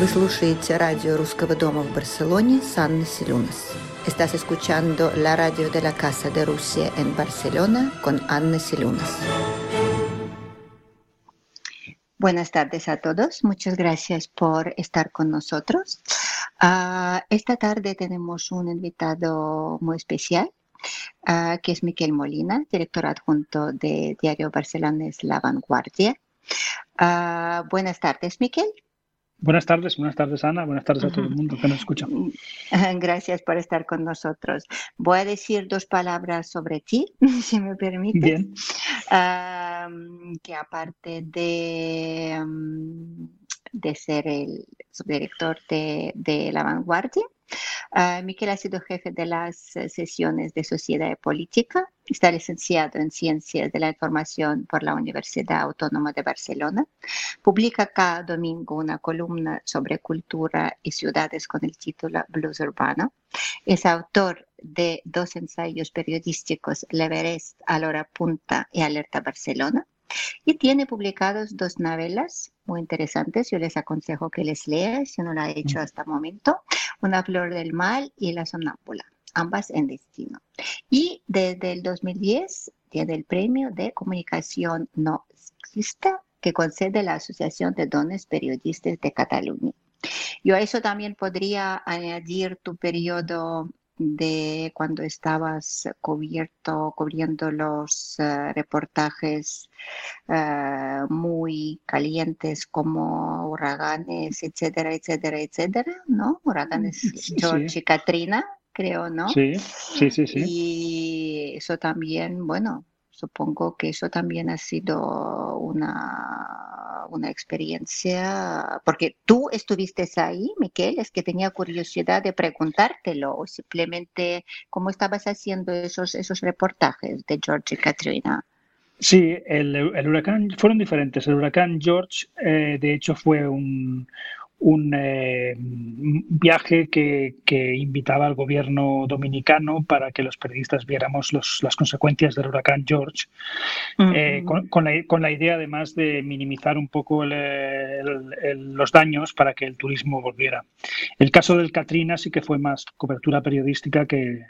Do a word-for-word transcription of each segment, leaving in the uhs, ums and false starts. Вы слушаете радио Русского дома в Барселоне с Анной Селюнас. Estás escuchando la radio de la Casa de Rusia en Barcelona con Анна Селюнас. Buenas tardes a todos. Muchas gracias por estar con nosotros. Uh, esta tarde tenemos un invitado muy especial, uh, que es Miquel Molina, director adjunto de diario barcelonés La Vanguardia. Uh, buenas tardes, Miquel. Buenas tardes, buenas tardes, Ana. Buenas tardes a todo el mundo que nos escucha. Gracias por estar con nosotros. Voy a decir dos palabras sobre ti, si me permites. Bien. Uh, que aparte de, de ser el subdirector de, de La Vanguardia, Uh, Miquel ha sido jefe de las sesiones de Sociedad y Política, está licenciado en Ciencias de la Información por la Universidad Autónoma de Barcelona, publica cada domingo una columna sobre cultura y ciudades con el título Blues Urbana, es autor de dos ensayos periodísticos L'Everest a la hora punta y Alerta Barcelona, y tiene publicados dos novelas muy interesantes. Yo les aconsejo que les lea si no la ha hecho hasta el momento. Una flor del mal y la sonámbula, ambas en destino. Y desde el dos mil diez tiene el premio de comunicación no escrita que concede la Asociación de Dones Periodistas de Cataluña. Yo a eso también podría añadir tu periodo de cuando estabas cubierto, cubriendo los uh, reportajes uh, muy calientes como huracanes, etcétera, etcétera, etcétera, ¿no? Huracanes sí, George sí. y Katrina, creo, ¿no? Sí, sí, sí, sí. Y eso también, bueno, supongo que eso también ha sido una, una experiencia, porque tú estuviste ahí, Miquel, es que tenía curiosidad de preguntártelo, o simplemente cómo estabas haciendo esos, esos reportajes de George y Katrina. Sí, el, el huracán, fueron diferentes. El huracán George, eh, de hecho, fue un... un eh, viaje que, que invitaba al gobierno dominicano para que los periodistas viéramos los, las consecuencias del huracán George, uh-huh. eh, con, con, la, con la idea además de minimizar un poco el, el, el, los daños para que el turismo volviera. El caso del Katrina sí que fue más cobertura periodística que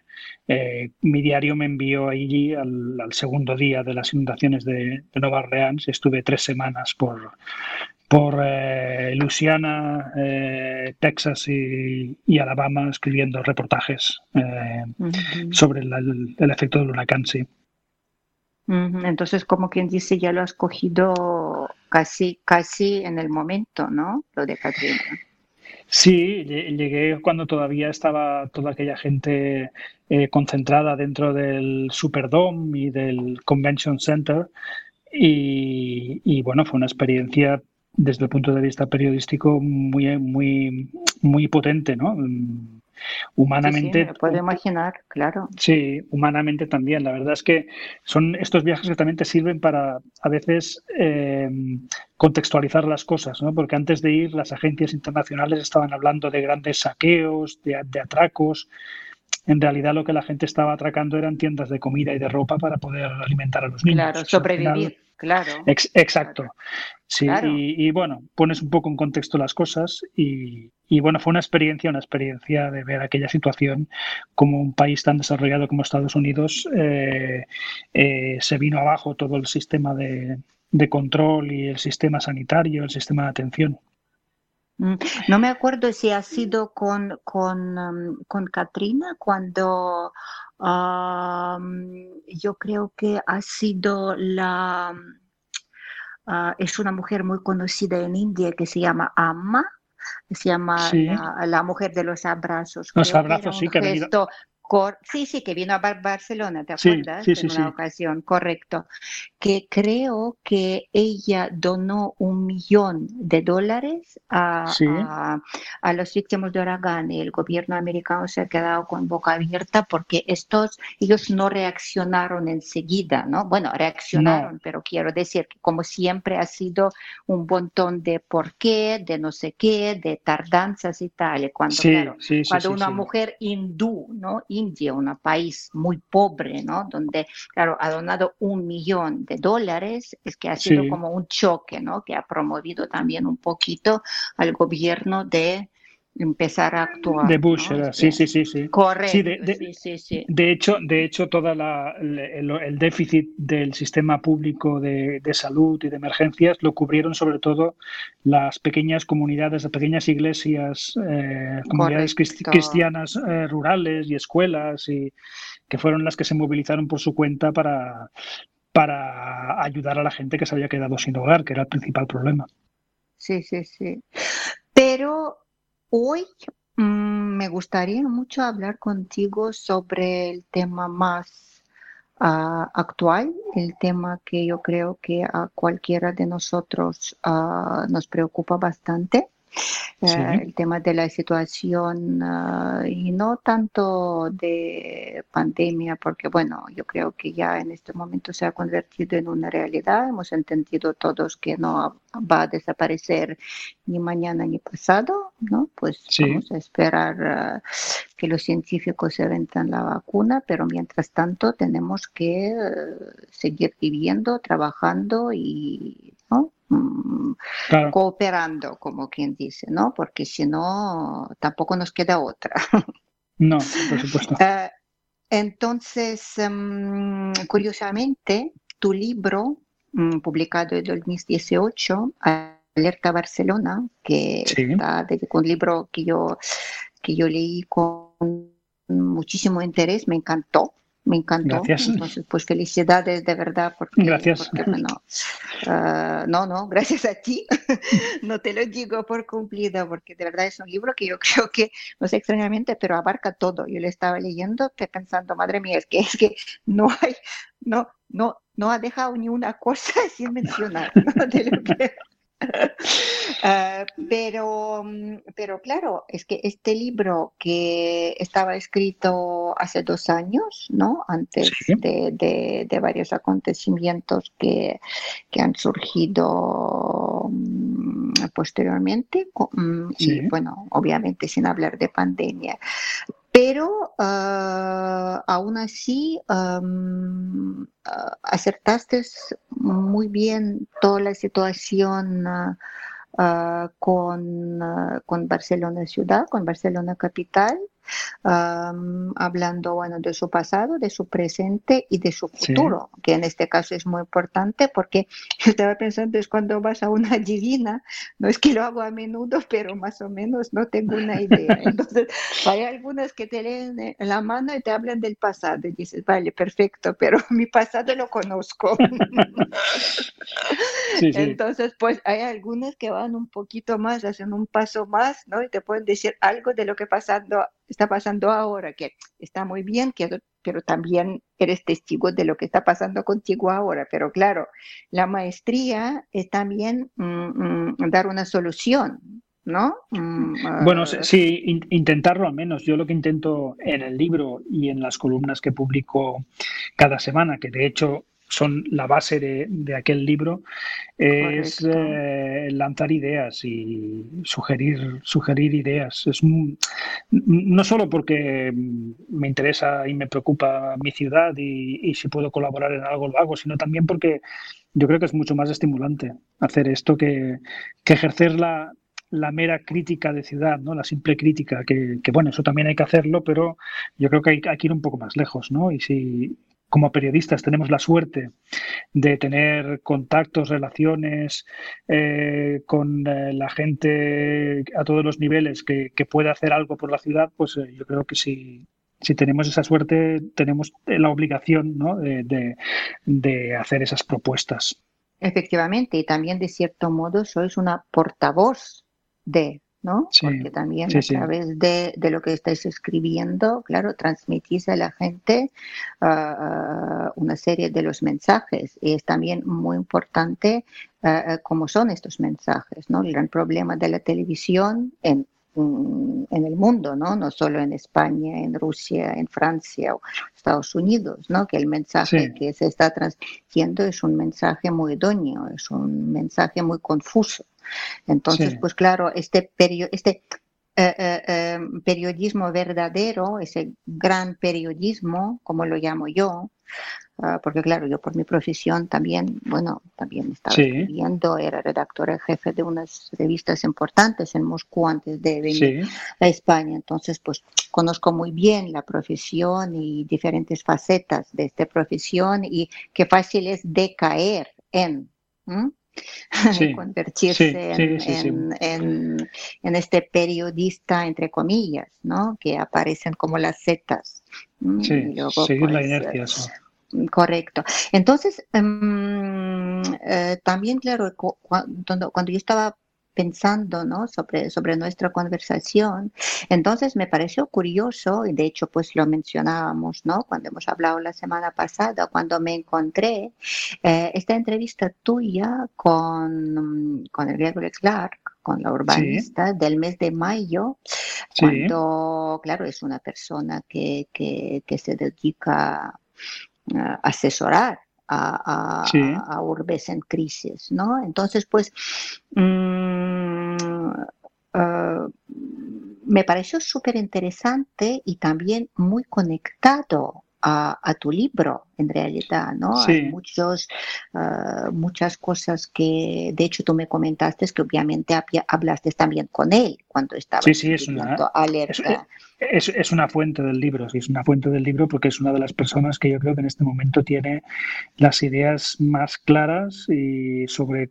eh, mi diario me envió allí al, al segundo día de las inundaciones de, de Nueva Orleans. Estuve tres semanas por... por eh, Louisiana, eh, Texas y, y Alabama escribiendo reportajes eh, uh-huh. sobre la, el, el efecto del huracán, sí. Uh-huh. Entonces, como quien dice, ya lo has cogido casi, casi en el momento, ¿no? Lo de Katrina. Sí, llegué cuando todavía estaba toda aquella gente eh, concentrada dentro del SuperDome y del Convention Center y, y bueno, fue una experiencia desde el punto de vista periodístico muy muy muy potente, ¿no? Humanamente sí, sí, me puedo imaginar, claro. Sí, humanamente también. La verdad es que son estos viajes que también te sirven para a veces eh, contextualizar las cosas, ¿no? Porque antes de ir las agencias internacionales estaban hablando de grandes saqueos, de, de atracos. En realidad lo que la gente estaba atracando eran tiendas de comida y de ropa para poder alimentar a los niños. Claro, sobrevivir. Claro. Ex- exacto. Claro. Sí, claro. Y, y bueno, pones un poco en contexto las cosas y, y bueno, fue una experiencia, una experiencia de ver aquella situación como un país tan desarrollado como Estados Unidos eh, eh, se vino abajo todo el sistema de, de control y el sistema sanitario, el sistema de atención. No me acuerdo si ha sido con, con, con Katrina cuando... Uh, yo creo que ha sido la uh, es una mujer muy conocida en India que se llama Amma, se llama sí. la, la mujer de los abrazos. Los abrazos sí que vino. Cor- sí, sí, que vino a Bar- Barcelona, ¿te acuerdas? Sí, sí, sí, en una sí. ocasión, correcto. Que creo que ella donó un millón de dólares a, sí. a, a los víctimas de huracán y el gobierno americano se ha quedado con boca abierta porque estos, ellos no reaccionaron enseguida, ¿no? Bueno, reaccionaron, no. pero quiero decir que como siempre ha sido un montón de por qué, de no sé qué, de tardanzas y tal. Cuando, sí, claro, sí, sí, cuando sí, una sí. mujer hindú, ¿no? India, un país muy pobre, ¿no? Donde, claro, ha donado un millón de dólares, es que ha sido sí. como un choque, ¿no? Que ha promovido también un poquito al gobierno de empezar a actuar. De Bush, ¿no? Era. Sí, sí, sí, sí. Correcto. Sí, de, de, sí, sí, sí. de hecho, de hecho toda la, el, el déficit del sistema público de, de salud y de emergencias lo cubrieron sobre todo las pequeñas comunidades, las pequeñas iglesias, eh, comunidades Correcto. cristianas eh, rurales y escuelas, y que fueron las que se movilizaron por su cuenta para, para ayudar a la gente que se había quedado sin hogar, que era el principal problema. Sí, sí, sí. Pero hoy mmm, me gustaría mucho hablar contigo sobre el tema más uh, actual, el tema que yo creo que a cualquiera de nosotros uh, nos preocupa bastante, sí. eh, el tema de la situación uh, y no tanto de pandemia, porque bueno, yo creo que ya en este momento se ha convertido en una realidad, hemos entendido todos que no va a desaparecer ni mañana ni pasado, ¿no? Pues sí. vamos a esperar uh, que los científicos inventan la vacuna, pero mientras tanto tenemos que uh, seguir viviendo, trabajando y, ¿no? Mm, claro. cooperando, como quien dice, ¿no? Porque si no, tampoco nos queda otra. No, por supuesto. Uh, entonces, um, curiosamente, tu libro, um, publicado en dos mil dieciocho, Alerta Barcelona, que sí. está desde un libro que yo, que yo leí con muchísimo interés, me encantó, me encantó. Gracias. Entonces, pues felicidades de verdad. Porque, gracias. Porque, bueno, uh, no, no, gracias a ti. No te lo digo por cumplida, porque de verdad es un libro que yo creo que, no sé extrañamente, pero abarca todo. Yo lo estaba leyendo pensando, madre mía, es que, es que no hay, no, no, no ha dejado ni una cosa sin mencionar, ¿no? De lo que... Uh, pero, pero claro, es que este libro que estaba escrito hace dos años, ¿no? Antes sí. de, de, de varios acontecimientos que, que han surgido um, posteriormente, um, sí. y bueno, obviamente sin hablar de pandemia. Pero uh, aún así um, uh, acertaste muy bien toda la situación uh, uh, con, uh, con Barcelona ciudad, con Barcelona capital, um, hablando bueno, de su pasado, de su presente y de su futuro, sí. que en este caso es muy importante porque estaba pensando es cuando vas a una divina, no es que lo hago a menudo, pero más o menos no tengo una idea. Entonces hay algunas que te leen en la mano y te hablan del pasado y dices, vale, perfecto, pero mi pasado lo conozco. Sí, sí. Entonces pues hay algunas que van un poquito más, hacen un paso más, ¿no? Y te pueden decir algo de lo que pasando está pasando ahora, que está muy bien, que, pero también eres testigo de lo que está pasando contigo ahora. Pero claro, la maestría es también mm, mm, dar una solución, ¿no? Mm, bueno, uh... sí, in- intentarlo al menos. Yo lo que intento en el libro y en las columnas que publico cada semana, que de hecho son la base de, de aquel libro, es eh, lanzar ideas y sugerir sugerir ideas. Es un, no solo porque me interesa y me preocupa mi ciudad y, y si puedo colaborar en algo lo hago, sino también porque yo creo que es mucho más estimulante hacer esto que, que ejercer la, la mera crítica de ciudad, ¿no? La simple crítica, que, que bueno, eso también hay que hacerlo, pero yo creo que hay, hay que ir un poco más lejos, ¿no? Y si como periodistas tenemos la suerte de tener contactos, relaciones eh, con eh, la gente a todos los niveles que, que puede hacer algo por la ciudad, pues eh, yo creo que si, si tenemos esa suerte tenemos la obligación, ¿no? de, de, de hacer esas propuestas. Efectivamente, y también de cierto modo sois una portavoz de... ¿no? Sí, porque también sí, a través sí. de, de lo que estáis escribiendo, claro, transmitís a la gente uh, una serie de los mensajes y es también muy importante uh, cómo son estos mensajes, ¿no? El gran problema de la televisión en en el mundo, ¿no? No solo en España, en Rusia, en Francia o Estados Unidos, ¿no? Que el mensaje sí. que se está transmitiendo es un mensaje muy idóneo, es un mensaje muy confuso. Entonces, sí. pues claro, este, perio- este eh, eh, periodismo verdadero, ese gran periodismo, como lo llamo yo, eh, porque claro, yo por mi profesión también, bueno, también estaba sí. escribiendo, era redactora jefe de unas revistas importantes en Moscú antes de venir sí. a España, entonces pues conozco muy bien la profesión y diferentes facetas de esta profesión y qué fácil es decaer en... ¿eh? Sí, convertirse sí, en, sí, sí, sí. En, en, en este periodista entre comillas, ¿no? Que aparecen como las setas. Sí, y luego, seguir pues, la inercia. Eso. Correcto. Entonces, um, eh, también, claro, cu- cuando, cuando yo estaba pensando, ¿no? sobre, sobre nuestra conversación, entonces me pareció curioso, y de hecho pues lo mencionábamos, ¿no? Cuando hemos hablado la semana pasada, cuando me encontré eh, esta entrevista tuya con, con el Gregory Clark, con la urbanista sí. del mes de mayo, sí. cuando, claro, es una persona que, que, que se dedica a asesorar A, a, sí. a, a urbes en crisis, ¿no? Entonces, pues, mmm, uh, me pareció súper interesante y también muy conectado a, a tu libro, en realidad, ¿no? Sí. Hay muchos, uh, muchas cosas que, de hecho, tú me comentaste que obviamente hablaste también con él cuando estabas sí, sí, es una, Alerta. Es, es, es una fuente del libro, sí, es una fuente del libro porque es una de las personas que yo creo que en este momento tiene las ideas más claras y sobre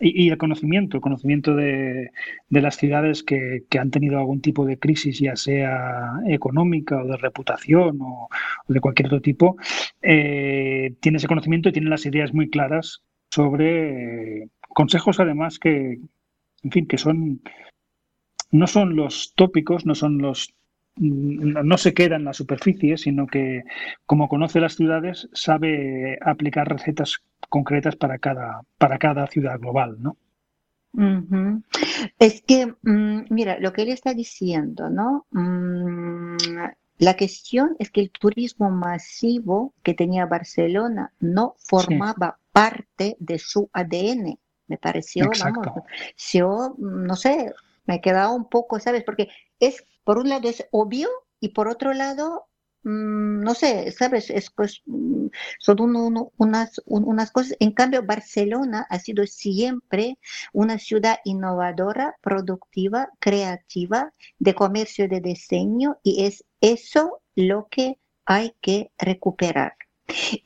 y, y el conocimiento, el conocimiento de, de las ciudades que, que han tenido algún tipo de crisis, ya sea económica o de reputación o, o de cualquier otro tipo, eh, tiene ese conocimiento y tiene las ideas muy claras sobre eh, consejos además que, en fin, que son... No son los tópicos, no son los no, no se queda en la superficie, sino que, como conoce las ciudades, sabe aplicar recetas concretas para cada, para cada ciudad global, ¿no? Uh-huh. Es que, mira, lo que él está diciendo, ¿no? La cuestión es que el turismo masivo que tenía Barcelona no formaba sí. parte de su A D N. Me pareció, Exacto. vamos, yo, no sé... Me he quedado un poco, ¿sabes? Porque es, por un lado es obvio y por otro lado, mmm, no sé, ¿sabes? Es pues, son un, un, unas, un, unas cosas. En cambio, Barcelona ha sido siempre una ciudad innovadora, productiva, creativa, de comercio, de diseño, y es eso lo que hay que recuperar.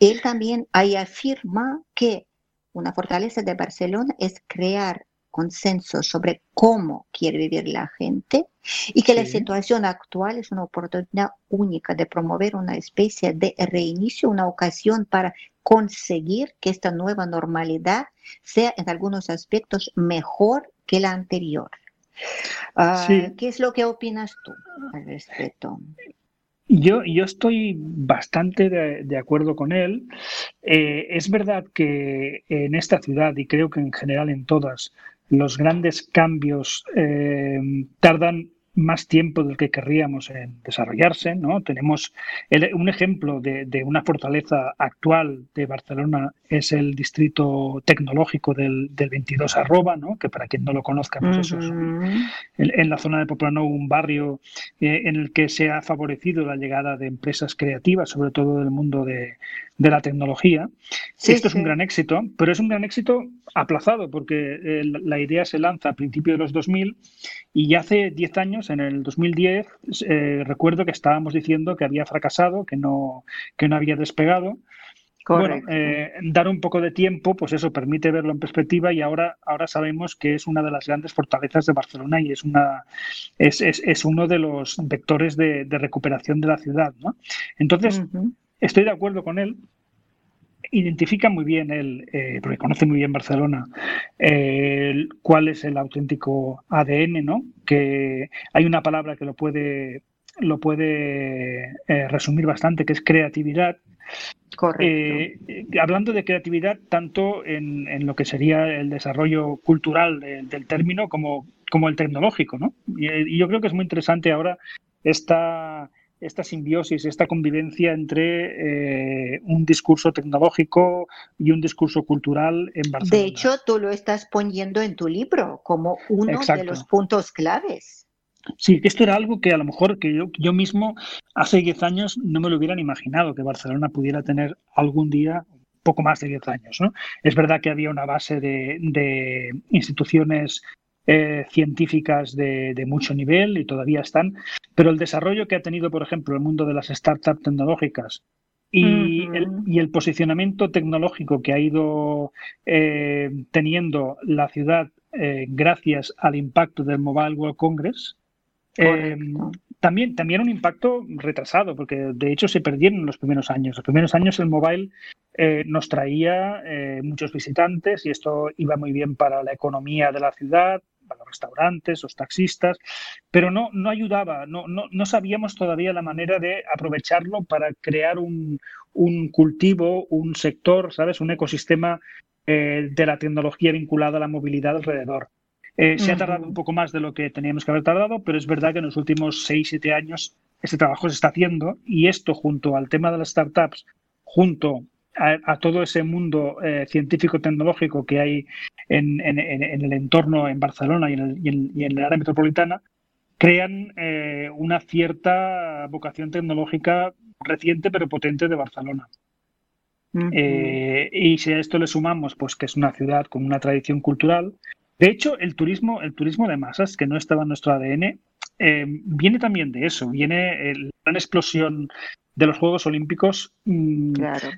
Él también ahí afirma que una fortaleza de Barcelona es crear consenso sobre cómo quiere vivir la gente y que sí. la situación actual es una oportunidad única de promover una especie de reinicio, una ocasión para conseguir que esta nueva normalidad sea en algunos aspectos mejor que la anterior. Uh, sí. ¿Qué es lo que opinas tú al respecto? Yo, yo estoy bastante de, de acuerdo con él. Eh, es verdad que en esta ciudad, y creo que en general en todas, los grandes cambios eh, tardan más tiempo del que querríamos en desarrollarse, ¿no? Tenemos el, un ejemplo de, de una fortaleza actual de Barcelona, es el distrito tecnológico del, del veintidós Arroba, ¿no? Que para quien no lo conozca, pues eso es un, en, en la zona de Poblenou, un barrio eh, en el que se ha favorecido la llegada de empresas creativas, sobre todo del mundo de, de la tecnología. Sí, Esto sí. es un gran éxito, pero es un gran éxito aplazado, porque eh, la idea se lanza a principios de los dos mil y ya hace diez años, en el dos mil diez, eh, recuerdo que estábamos diciendo que había fracasado, que no, que no había despegado. Correcto. Bueno, eh, dar un poco de tiempo, pues eso permite verlo en perspectiva y ahora, ahora sabemos que es una de las grandes fortalezas de Barcelona y es, una, es, es, es uno de los vectores de, de recuperación de la ciudad, ¿no? Entonces, uh-huh. estoy de acuerdo con él. Identifica muy bien él, eh, porque conoce muy bien Barcelona, eh, cuál es el auténtico A D N, ¿no? Que hay una palabra que lo puede, lo puede eh, resumir bastante, que es creatividad. Correcto. Eh, hablando de creatividad, tanto en, en lo que sería el desarrollo cultural de, del término como, como el tecnológico, ¿no? Y, y yo creo que es muy interesante ahora esta... esta simbiosis, esta convivencia entre eh, un discurso tecnológico y un discurso cultural en Barcelona. De hecho, tú lo estás poniendo en tu libro como uno Exacto. de los puntos claves. Sí, que esto era algo que a lo mejor que yo, yo mismo hace diez años no me lo hubieran imaginado, que Barcelona pudiera tener algún día poco más de diez años, ¿no? Es verdad que había una base de, de instituciones eh, científicas de, de mucho nivel y todavía están, pero el desarrollo que ha tenido, por ejemplo, el mundo de las startups tecnológicas y, uh-huh. el, y el posicionamiento tecnológico que ha ido eh, teniendo la ciudad eh, gracias al impacto del Mobile World Congress, Eh, también, también un impacto retrasado, porque de hecho se perdieron los primeros años. Los primeros años el mobile eh, nos traía eh, muchos visitantes y esto iba muy bien para la economía de la ciudad, para los restaurantes, los taxistas, pero no, no ayudaba, no, no, no sabíamos todavía la manera de aprovecharlo para crear un, un cultivo, un sector, ¿sabes? Un ecosistema eh, de la tecnología vinculada a la movilidad alrededor. Eh, se ha tardado un poco más de lo que teníamos que haber tardado, pero es verdad que en los últimos seis siete años este trabajo se está haciendo y esto junto al tema de las startups, junto a, a todo ese mundo eh, científico-tecnológico que hay en, en, en el entorno en Barcelona y en el, y en, y en el área metropolitana, crean eh, una cierta vocación tecnológica reciente pero potente de Barcelona. Uh-huh. Eh, y si a esto le sumamos pues que es una ciudad con una tradición cultural. De hecho, el turismo, el turismo de masas, que no estaba en nuestro A D N, eh, viene también de eso. Viene la gran explosión de los Juegos Olímpicos. Mmm, claro.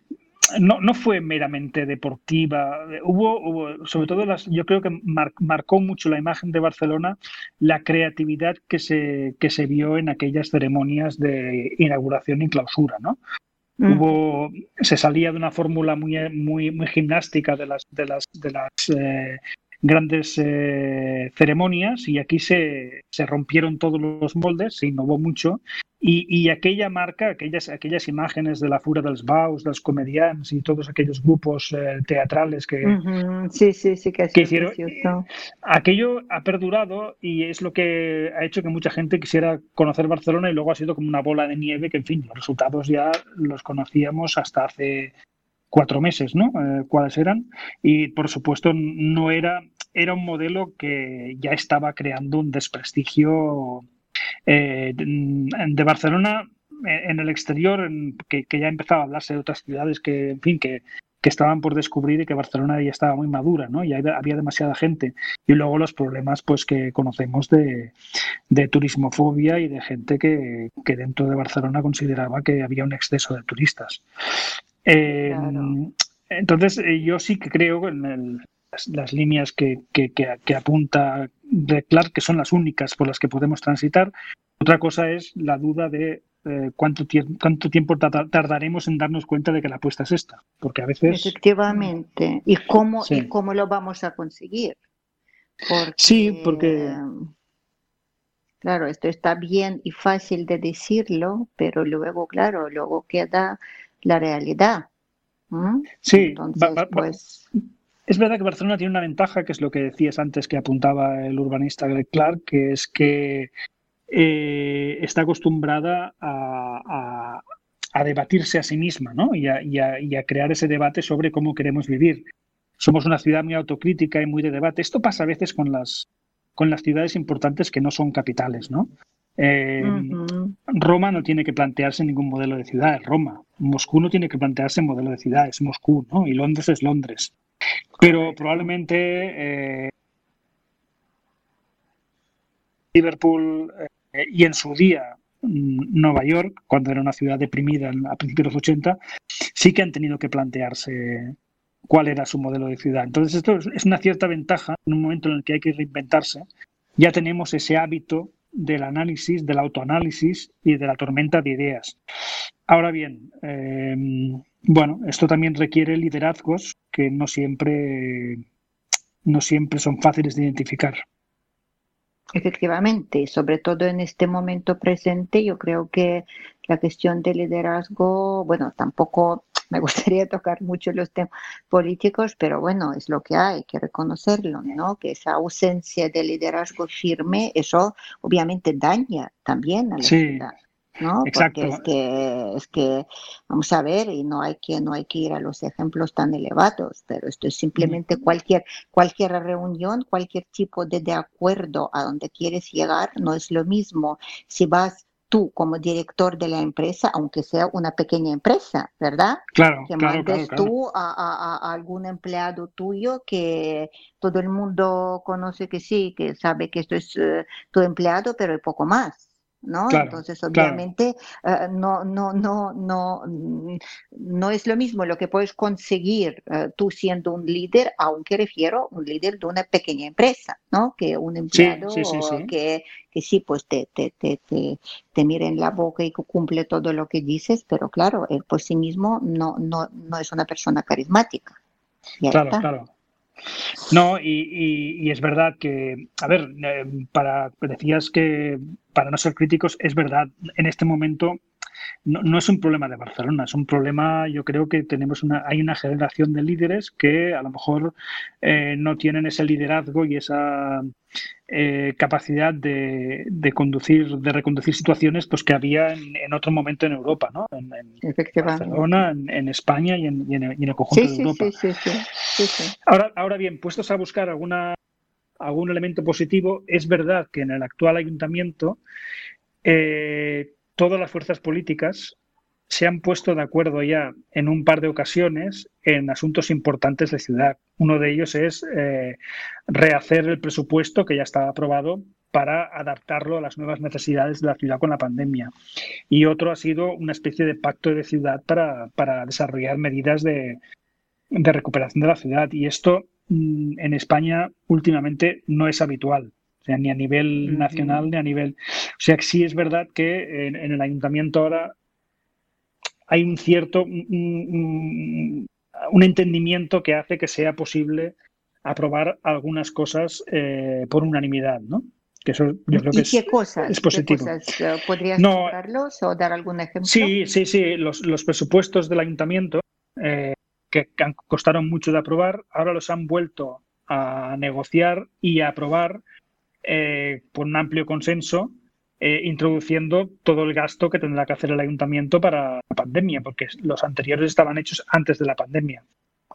No, no fue meramente deportiva. Hubo, hubo sobre todo, las, yo creo que mar, marcó mucho la imagen de Barcelona la creatividad que se, que se vio en aquellas ceremonias de inauguración y clausura, ¿no? Hubo, se salía de una fórmula muy, muy, muy gimnástica de las, de las, de las eh, grandes eh, ceremonias y aquí se, se rompieron todos los moldes, se innovó mucho y, y aquella marca, aquellas, aquellas imágenes de la fura dels baus, dels comedians y todos aquellos grupos eh, teatrales que, uh-huh. sí, sí, sí, que, que hicieron, eh, aquello ha perdurado y es lo que ha hecho que mucha gente quisiera conocer Barcelona y luego ha sido como una bola de nieve que, en fin, los resultados ya los conocíamos hasta hace cuatro meses, ¿no? Eh, ¿Cuáles eran? Y, por supuesto, no era, era un modelo que ya estaba creando un desprestigio eh, de Barcelona en el exterior, en, que, que ya empezaba a hablarse de otras ciudades que, en fin, que, que estaban por descubrir y que Barcelona ya estaba muy madura, ¿no? Y había demasiada gente. Y luego los problemas, pues, que conocemos de, de turismofobia y de gente que, que dentro de Barcelona consideraba que había un exceso de turistas. Eh, claro. Entonces eh, yo sí que creo en el, las, las líneas que, que, que, que apunta de Clark, que son las únicas por las que podemos transitar. Otra cosa es la duda de eh, cuánto, tiemp- cuánto tiempo tar- tardaremos en darnos cuenta de que la apuesta es esta, porque a veces... Efectivamente, y cómo, sí. ¿Y cómo lo vamos a conseguir? Porque, sí, porque... Claro, esto está bien y fácil de decirlo, pero luego, claro, luego queda... la realidad. ¿Mm? Sí, entonces, ba- ba- pues... es verdad que Barcelona tiene una ventaja, que es lo que decías antes que apuntaba el urbanista Greg Clark, que es que eh, está acostumbrada a, a, a debatirse a sí misma, ¿no? y, a, y, a, y a crear ese debate sobre cómo queremos vivir. Somos una ciudad muy autocrítica y muy de debate. Esto pasa a veces con las, con las ciudades importantes que no son capitales, ¿no? Eh, uh-huh. Roma no tiene que plantearse ningún modelo de ciudad, es Roma. Moscú no tiene que plantearse modelo de ciudad, es Moscú, ¿no? Y Londres es Londres. Pero probablemente eh, Liverpool eh, y en su día Nueva York, cuando era una ciudad deprimida a principios de los ochenta, sí que han tenido que plantearse cuál era su modelo de ciudad. Entonces esto es una cierta ventaja en un momento en el que hay que reinventarse. Ya tenemos ese hábito del análisis, del autoanálisis y de la tormenta de ideas. Ahora bien, eh, bueno, esto también requiere liderazgos que no siempre, no siempre son fáciles de identificar. Efectivamente, sobre todo en este momento presente, yo creo que la cuestión de liderazgo, bueno, tampoco me gustaría tocar mucho los temas políticos, pero bueno, es lo que hay, hay que reconocerlo, ¿no? Que esa ausencia de liderazgo firme, eso obviamente daña también a la sí. ciudad. ¿no? Exacto. Porque es que, es que, vamos a ver, y no hay que, no hay que ir a los ejemplos tan elevados, pero esto es simplemente cualquier, cualquier reunión, cualquier tipo de, de acuerdo a donde quieres llegar, no es lo mismo si vas tú como director de la empresa, aunque sea una pequeña empresa, ¿verdad? Claro, que claro, mandes claro, claro. tú a, a, a algún empleado tuyo que todo el mundo conoce que sí, que sabe que esto es uh, tu empleado, pero hay poco más. ¿No? Claro, entonces obviamente claro. uh, no no no no no es lo mismo lo que puedes conseguir uh, tú siendo un líder, aunque refiero un líder de una pequeña empresa, ¿no? Que un empleado sí, sí, sí, sí. que que sí pues te te te te, te mira en la boca y cumple todo lo que dices, pero claro, él por sí mismo no no no es una persona carismática. Claro, está. claro. No, y, y, y es verdad que, a ver, para decías que para no ser críticos, es verdad, en este momento no, no es un problema de Barcelona, es un problema, yo creo que tenemos una, hay una generación de líderes que a lo mejor eh, no tienen ese liderazgo y esa eh, capacidad de, de conducir, de reconducir situaciones pues que había en, en otro momento en Europa, ¿no? En, en Barcelona, en, en España y en, y en el conjunto sí, de sí, Europa. Sí, sí, sí, sí, sí. Ahora, ahora bien, puestos a buscar alguna algún elemento positivo, es verdad que en el actual ayuntamiento eh, todas las fuerzas políticas se han puesto de acuerdo ya en un par de ocasiones en asuntos importantes de ciudad. Uno de ellos es eh, rehacer el presupuesto que ya estaba aprobado para adaptarlo a las nuevas necesidades de la ciudad con la pandemia. Y otro ha sido una especie de pacto de ciudad para, para desarrollar medidas de, de recuperación de la ciudad. Y esto en España últimamente no es habitual. Ni a nivel nacional, uh-huh. ni a nivel... O sea, que sí es verdad que en, en el ayuntamiento ahora hay un cierto... Un, un, un entendimiento que hace que sea posible aprobar algunas cosas eh, por unanimidad, ¿no? Que eso yo creo que ¿Y es, qué cosas? es positivo. ¿Qué cosas? ¿Podrías no, explicarlos o dar algún ejemplo? Sí, sí, sí. Los, los presupuestos del ayuntamiento eh, que costaron mucho de aprobar, ahora los han vuelto a negociar y a aprobar Eh, por un amplio consenso, eh, introduciendo todo el gasto que tendrá que hacer el ayuntamiento para la pandemia, porque los anteriores estaban hechos antes de la pandemia.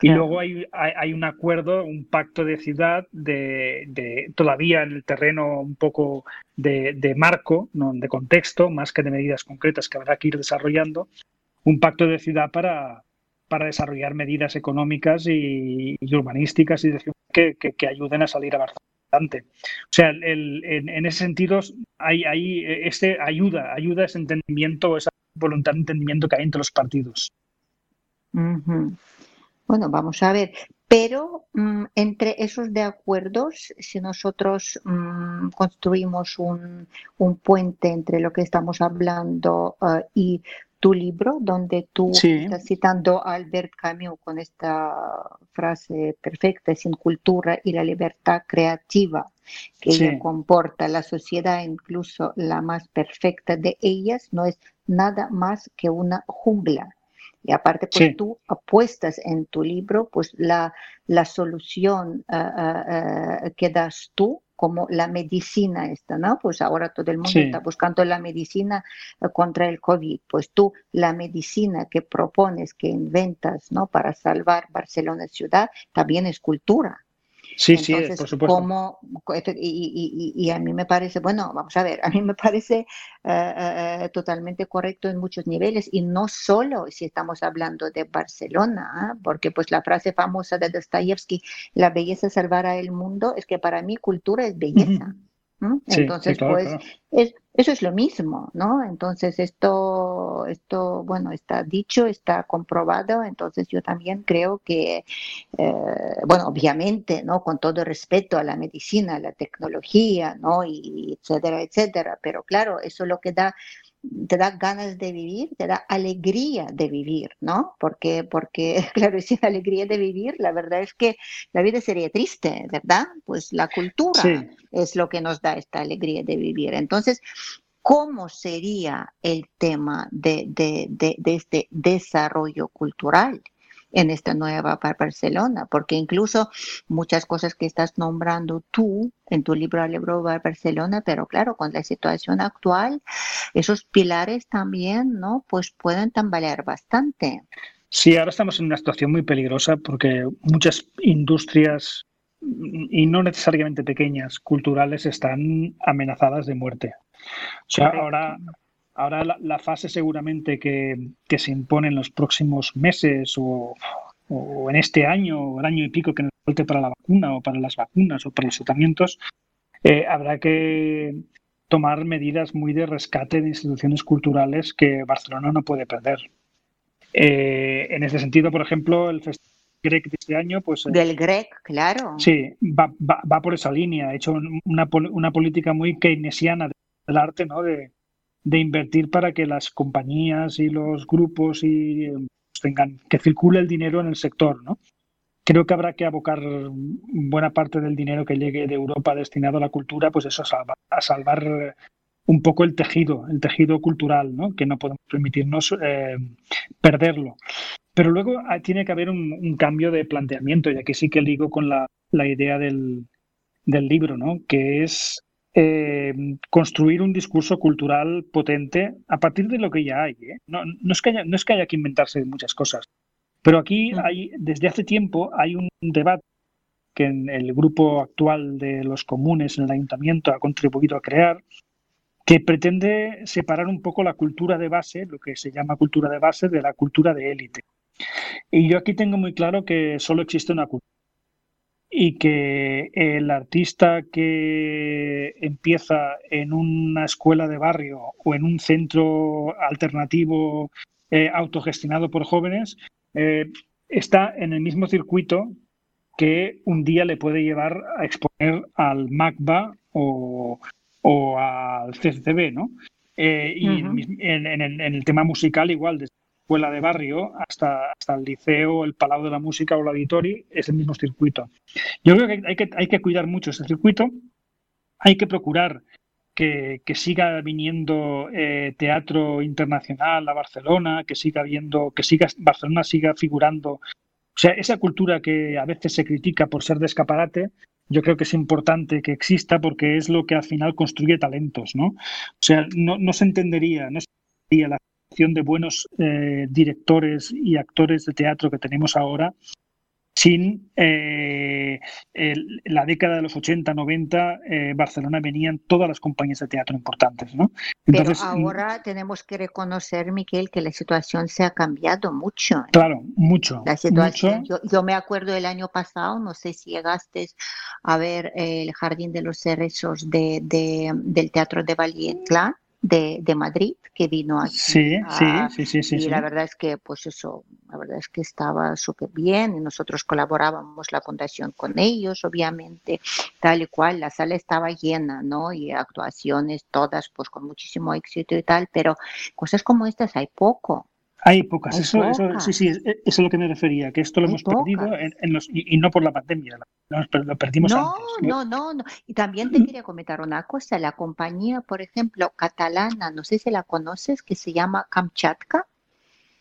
Y claro. luego hay, hay, hay un acuerdo, un pacto de ciudad de, de todavía en el terreno un poco de, de marco, ¿no? de contexto, más que de medidas concretas que habrá que ir desarrollando, un pacto de ciudad para, para desarrollar medidas económicas y, y urbanísticas y de ciudad que, que, que ayuden a salir a Barcelona. O sea, el, en, en ese sentido hay, hay este ayuda, ayuda ese entendimiento, esa voluntad de entendimiento que hay entre los partidos. Uh-huh. Bueno, vamos a ver, pero um, entre esos de acuerdos, si nosotros um, construimos un, un puente entre lo que estamos hablando uh, y tu libro, donde tú sí. estás citando a Albert Camus con esta frase perfecta, sin cultura y la libertad creativa que sí. ella comporta, la sociedad, incluso la más perfecta de ellas, no es nada más que una jungla. Y aparte, pues sí. tú apuestas en tu libro pues la, la solución uh, uh, que das tú, como la medicina esta, ¿no? Pues ahora todo el mundo sí. está buscando la medicina contra el COVID. Pues tú, la medicina que propones, que inventas, ¿no? Para salvar Barcelona ciudad, también es cultura. Sí, Entonces, sí, por supuesto. Como, y, y, y a mí me parece, bueno, vamos a ver, a mí me parece uh, uh, totalmente correcto en muchos niveles, y no solo si estamos hablando de Barcelona, ¿eh? Porque pues la frase famosa de Dostoyevsky, la belleza salvará el mundo, es que para mí cultura es belleza. ¿eh? Sí, Entonces, sí, claro, pues claro. Es, eso es lo mismo, ¿no? Entonces, esto, esto, bueno, está dicho, está comprobado. Entonces, yo también creo que, eh, bueno, obviamente, ¿no? Con todo respeto a la medicina, a la tecnología, ¿no? Y etcétera, etcétera. Pero claro, eso es lo que da... te da ganas de vivir, te da alegría de vivir, ¿no? Porque, porque claro, sin alegría de vivir, la verdad es que la vida sería triste, ¿verdad? Pues la cultura sí. es lo que nos da esta alegría de vivir. Entonces, ¿cómo sería el tema de, de, de, de este desarrollo cultural? en esta nueva Barcelona, porque incluso muchas cosas que estás nombrando tú en tu libro Alerta Barcelona, pero claro, con la situación actual, esos pilares también, ¿no? Pues pueden tambalear bastante. Sí, ahora estamos en una situación muy peligrosa porque muchas industrias, y no necesariamente pequeñas, culturales, están amenazadas de muerte. O sea, ahora, ahora la, la fase seguramente que, que se impone en los próximos meses o, o en este año o el año y pico que nos falte para la vacuna o para las vacunas o para los tratamientos, eh, habrá que tomar medidas muy de rescate de instituciones culturales que Barcelona no puede perder. Eh, en este sentido, por ejemplo, el festival Grec de este año, pues... Del Grec, claro. Sí, va, va, va por esa línea. Ha hecho una, una política muy keynesiana del arte, ¿no? De, de invertir para que las compañías y los grupos y pues, tengan que circule el dinero en el sector, ¿no? Creo que habrá que abocar buena parte del dinero que llegue de Europa destinado a la cultura, pues eso, a salvar, a salvar un poco el tejido, el tejido cultural, ¿no? Que no podemos permitirnos eh, perderlo. Pero luego tiene que haber un, un cambio de planteamiento, y aquí sí que ligo con la, la idea del, del libro, ¿no? Que es eh, construir un discurso cultural potente a partir de lo que ya hay, ¿eh? No, no, es que haya, no es que haya que inventarse muchas cosas, pero aquí hay, desde hace tiempo hay un debate que en el grupo actual de los comunes en el ayuntamiento ha contribuido a crear, que pretende separar un poco la cultura de base, lo que se llama cultura de base, de la cultura de élite. Y yo aquí tengo muy claro que solo existe una cultura y que el artista que empieza en una escuela de barrio o en un centro alternativo eh, autogestionado por jóvenes eh, está en el mismo circuito que un día le puede llevar a exponer al MACBA o, o al C C C B, ¿no? Eh, y uh-huh. en, en, en el tema musical igual, desde escuela de barrio hasta, hasta el liceo, el Palau de la Música o l'Auditori, es el mismo circuito. Yo creo que hay que, hay que cuidar mucho ese circuito, hay que procurar que, que siga viniendo eh, teatro internacional a Barcelona, que siga viendo, que siga Barcelona siga figurando. O sea, esa cultura que a veces se critica por ser de escaparate, yo creo que es importante que exista porque es lo que al final construye talentos, ¿no? O sea, no, no se entendería, no se entendería la de buenos eh, directores y actores de teatro que tenemos ahora sin eh, el, la década de los ochenta, noventa, eh, Barcelona venían todas las compañías de teatro importantes, ¿no? Entonces, pero ahora m- tenemos que reconocer, Miquel, que la situación se ha cambiado mucho, ¿eh? Claro, mucho. La situación, mucho. Yo, yo me acuerdo del año pasado, no sé si llegaste a ver el Jardín de los Cerezos de, de, del Teatro de Vallecla, De, de Madrid, que vino aquí. Sí, a, sí, sí, sí. Y sí, la verdad es que, pues eso, la verdad es que estaba súper bien y nosotros colaborábamos la fundación con ellos, obviamente, tal y cual, la sala estaba llena, ¿no? Y actuaciones todas, pues con muchísimo éxito y tal, pero cosas como estas hay poco. Hay pocas, hay eso, pocas. Eso, sí, sí, eso es a lo que me refería, que esto lo hay hemos pocas. perdido en, en los, y, y no por la pandemia, lo, lo perdimos no, antes. No, no, no, no. Y también te quería comentar una cosa, la compañía, por ejemplo, catalana, no sé si la conoces, que se llama Kamchatka.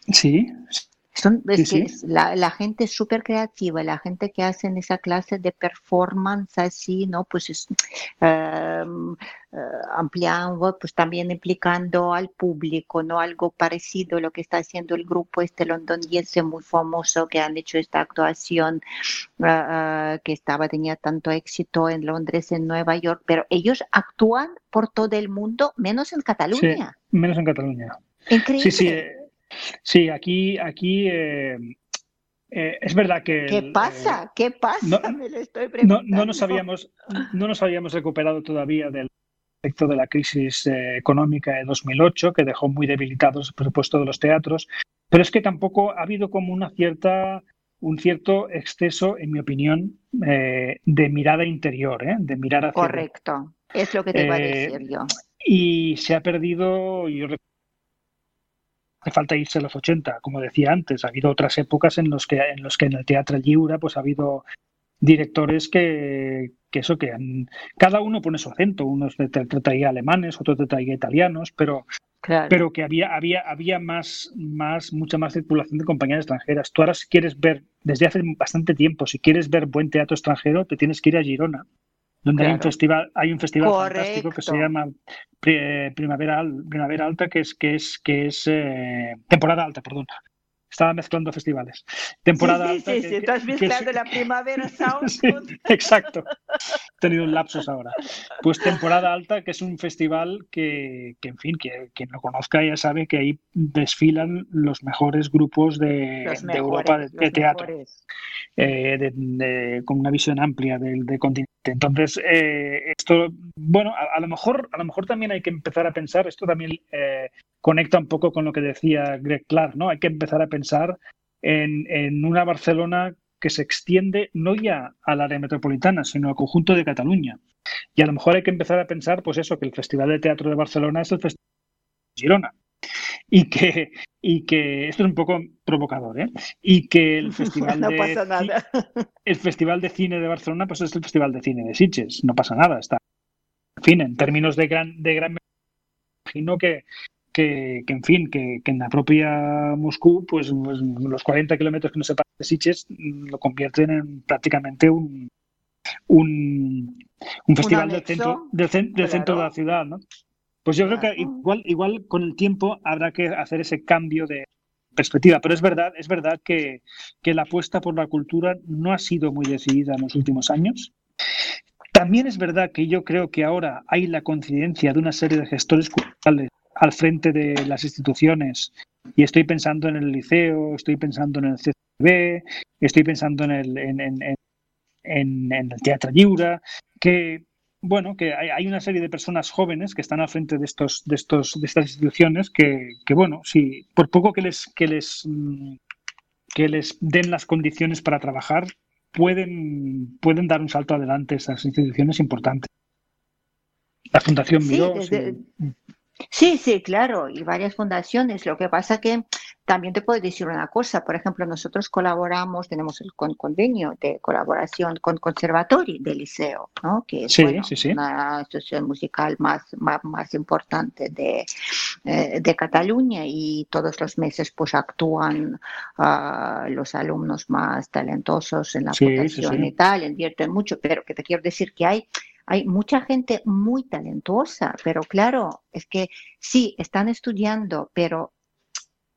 Sí, sí. Son, es sí, que sí. La, la gente súper creativa, la gente que hacen esa clase de performance así, ¿no? Pues es, eh, eh, ampliando, pues también implicando al público, ¿no? Algo parecido a lo que está haciendo el grupo este londinense muy famoso que han hecho esta actuación eh, que estaba, tenía tanto éxito en Londres, en Nueva York, pero ellos actúan por todo el mundo, menos en Cataluña. Sí, menos en Cataluña. Increíble. Sí, sí. Eh... Sí, aquí, aquí eh, eh, es verdad que... ¿Qué pasa? Eh, ¿Qué pasa? No, Me lo estoy preguntando. No, no, nos habíamos, no nos habíamos recuperado todavía del efecto de la crisis eh, económica de dos mil ocho, que dejó muy debilitados el presupuesto de los teatros, pero es que tampoco ha habido como una cierta, un cierto exceso, en mi opinión, eh, de mirada interior, ¿eh? De mirar hacia... Correcto, es lo que te iba a decir eh, yo. Y se ha perdido... yo hace falta irse a los ochenta, como decía antes. Ha habido otras épocas en las que en los que en el teatro lliure pues ha habido directores que, que eso que han, cada uno pone su acento, unos te traía alemanes, otros te traía italianos, pero Claro. Pero que había, había, había más, más, mucha más circulación de compañías extranjeras. Tú ahora, si quieres ver, desde hace bastante tiempo, si quieres ver buen teatro extranjero, te tienes que ir a Girona, donde claro. hay un festival, hay un festival Correcto. fantástico que se llama Primavera, Primavera Alta, que es, que es, que es eh, temporada alta, perdón. Estaba mezclando festivales. Temporada sí, sí, alta, sí, que, sí. Estás mezclando que, la primavera sound. Sí, exacto. He tenido un lapsus ahora. Pues temporada alta, que es un festival que, que en fin, que quien lo conozca ya sabe que ahí desfilan los mejores grupos de, mejores, de Europa de, de teatro, eh, de, de, con una visión amplia del de continente. Entonces, eh, esto, bueno, a, a lo mejor, a lo mejor también hay que empezar a pensar. Esto también eh, conecta un poco con lo que decía Greg Clark, ¿no? Hay que empezar a pensar en, en una Barcelona que se extiende no ya al área metropolitana, sino al conjunto de Cataluña. Y a lo mejor hay que empezar a pensar, pues eso, que el Festival de Teatro de Barcelona es el Festival de Girona. Y que, y que esto es un poco provocador, ¿eh? Y que el Festival no de pasa nada. El Festival de Cine de Barcelona, pues es el Festival de Cine de Sitges. No pasa nada. Está, en fin, en términos de gran, de gran, imagino que Que, que en fin, que, que en la propia Moscú, pues, pues los cuarenta kilómetros que nos separan de Sitges lo convierten en prácticamente un un, un festival ¿Un del centro del, del claro. centro de la ciudad, ¿no? Pues yo claro. creo que igual igual con el tiempo habrá que hacer ese cambio de perspectiva, pero es verdad es verdad que, que la apuesta por la cultura no ha sido muy decidida en los últimos años. También es verdad que yo creo que ahora hay la coincidencia de una serie de gestores culturales al frente de las instituciones, y estoy pensando en el Liceo, estoy pensando en el C C B, estoy pensando en el, en, en, en, en, en el Teatre Lliure, que bueno, que hay, hay una serie de personas jóvenes que están al frente de estos, de estos, de estas instituciones que, que bueno, si por poco que les, que les, que les den las condiciones para trabajar, pueden, pueden dar un salto adelante esas instituciones importantes. La Fundación Miró. Sí, desde... sí. Sí, sí, claro, y varias fundaciones. Lo que pasa que también te puedo decir una cosa. Por ejemplo, nosotros colaboramos, tenemos el con, convenio de colaboración con Conservatorio del Liceo, ¿no? Que es sí, bueno, sí, sí. una institución musical más, más, más importante de, eh, de Cataluña, y todos los meses pues actúan uh, los alumnos más talentosos en la sí, votación sí, sí. y tal, invierten mucho, pero que te quiero decir que hay... Hay mucha gente muy talentosa, pero claro, es que sí, están estudiando, pero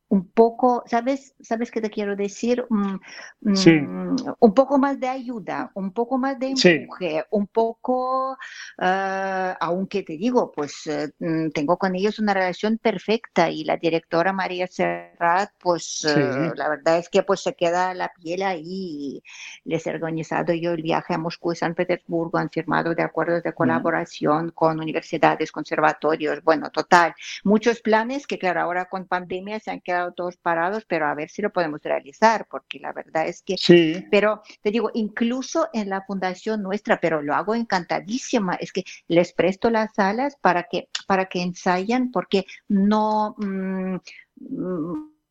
un poco, ¿sabes? ¿Sabes qué te quiero decir? Mm, sí. Un poco más de ayuda, un poco más de empuje, sí. un poco, uh, aunque te digo, pues uh, tengo con ellos una relación perfecta, y la directora María Serrat, pues sí. uh, la verdad es que pues se queda la piel ahí. Les he organizado yo el viaje a Moscú y San Petersburgo, han firmado de acuerdos de colaboración uh-huh. con universidades, conservatorios, bueno, total, muchos planes que claro, ahora con pandemia se han quedado todos parados, pero a ver si lo podemos realizar, porque la verdad es que sí. Pero te digo, incluso en la fundación nuestra, pero lo hago encantadísima, es que les presto las salas para que para que ensayan, porque no mmm,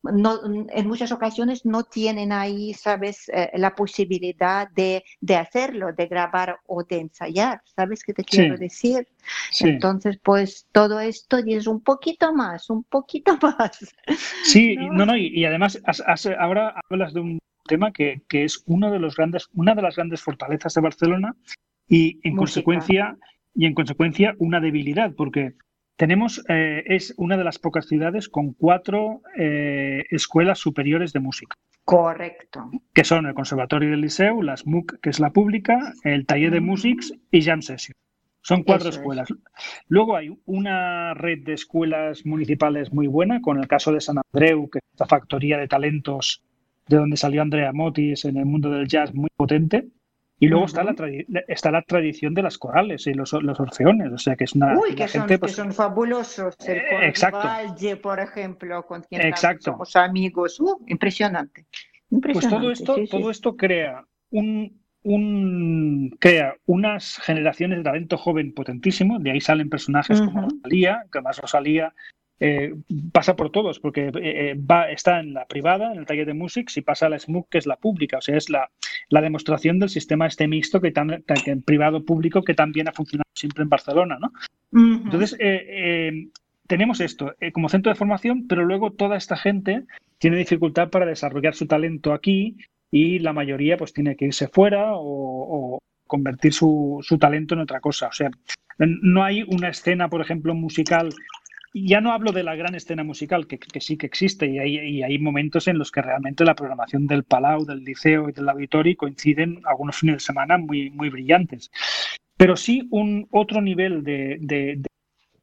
no en muchas ocasiones no tienen ahí, sabes, eh, la posibilidad de, de hacerlo, de grabar o de ensayar, ¿sabes qué te quiero sí. decir? Sí. Entonces, pues todo esto es un poquito más, un poquito más. Sí, no, no, no y, y además has, has, ahora hablas de un tema que, que es uno de los grandes, una de las grandes fortalezas de Barcelona y en Música. consecuencia y en consecuencia una debilidad, porque tenemos eh, es una de las pocas ciudades con cuatro eh, escuelas superiores de música. Correcto. Que son el Conservatorio del Liceu, las M U C, que es la pública, el Taller de Músics y Jam Session. Son cuatro Eso escuelas. Es. Luego hay una red de escuelas municipales muy buena, con el caso de San Andreu, que es la factoría de talentos de donde salió Andrea Motis en el mundo del jazz, muy potente. Y luego uh-huh. está, la tra- está la tradición de las corales y los, los orfeones, o sea que es una... Uy, que, son, gente, pues, que son fabulosos, el eh, Valle, por ejemplo, con quien somos amigos. Uh, impresionante. impresionante. Pues todo esto, sí, todo sí. esto crea un... Un, crea unas generaciones de talento joven potentísimo, de ahí salen personajes uh-huh. como Rosalía, que además Rosalía eh, pasa por todos, porque eh, va, está en la privada, en el Taller de Musics, y pasa a la S M U C, que es la pública, o sea, es la, la demostración del sistema este mixto que tan, tan que en privado-público que también ha funcionado siempre en Barcelona, ¿no? Uh-huh. Entonces, eh, eh, tenemos esto eh, como centro de formación, pero luego toda esta gente tiene dificultad para desarrollar su talento aquí y la mayoría pues tiene que irse fuera o, o convertir su, su talento en otra cosa. O sea, no hay una escena, por ejemplo, musical. Ya no hablo de la gran escena musical, que, que sí que existe, y hay, y hay momentos en los que realmente la programación del Palau, del Liceo y del Auditori coinciden algunos fines de semana muy, muy brillantes. Pero sí un otro nivel de, de, de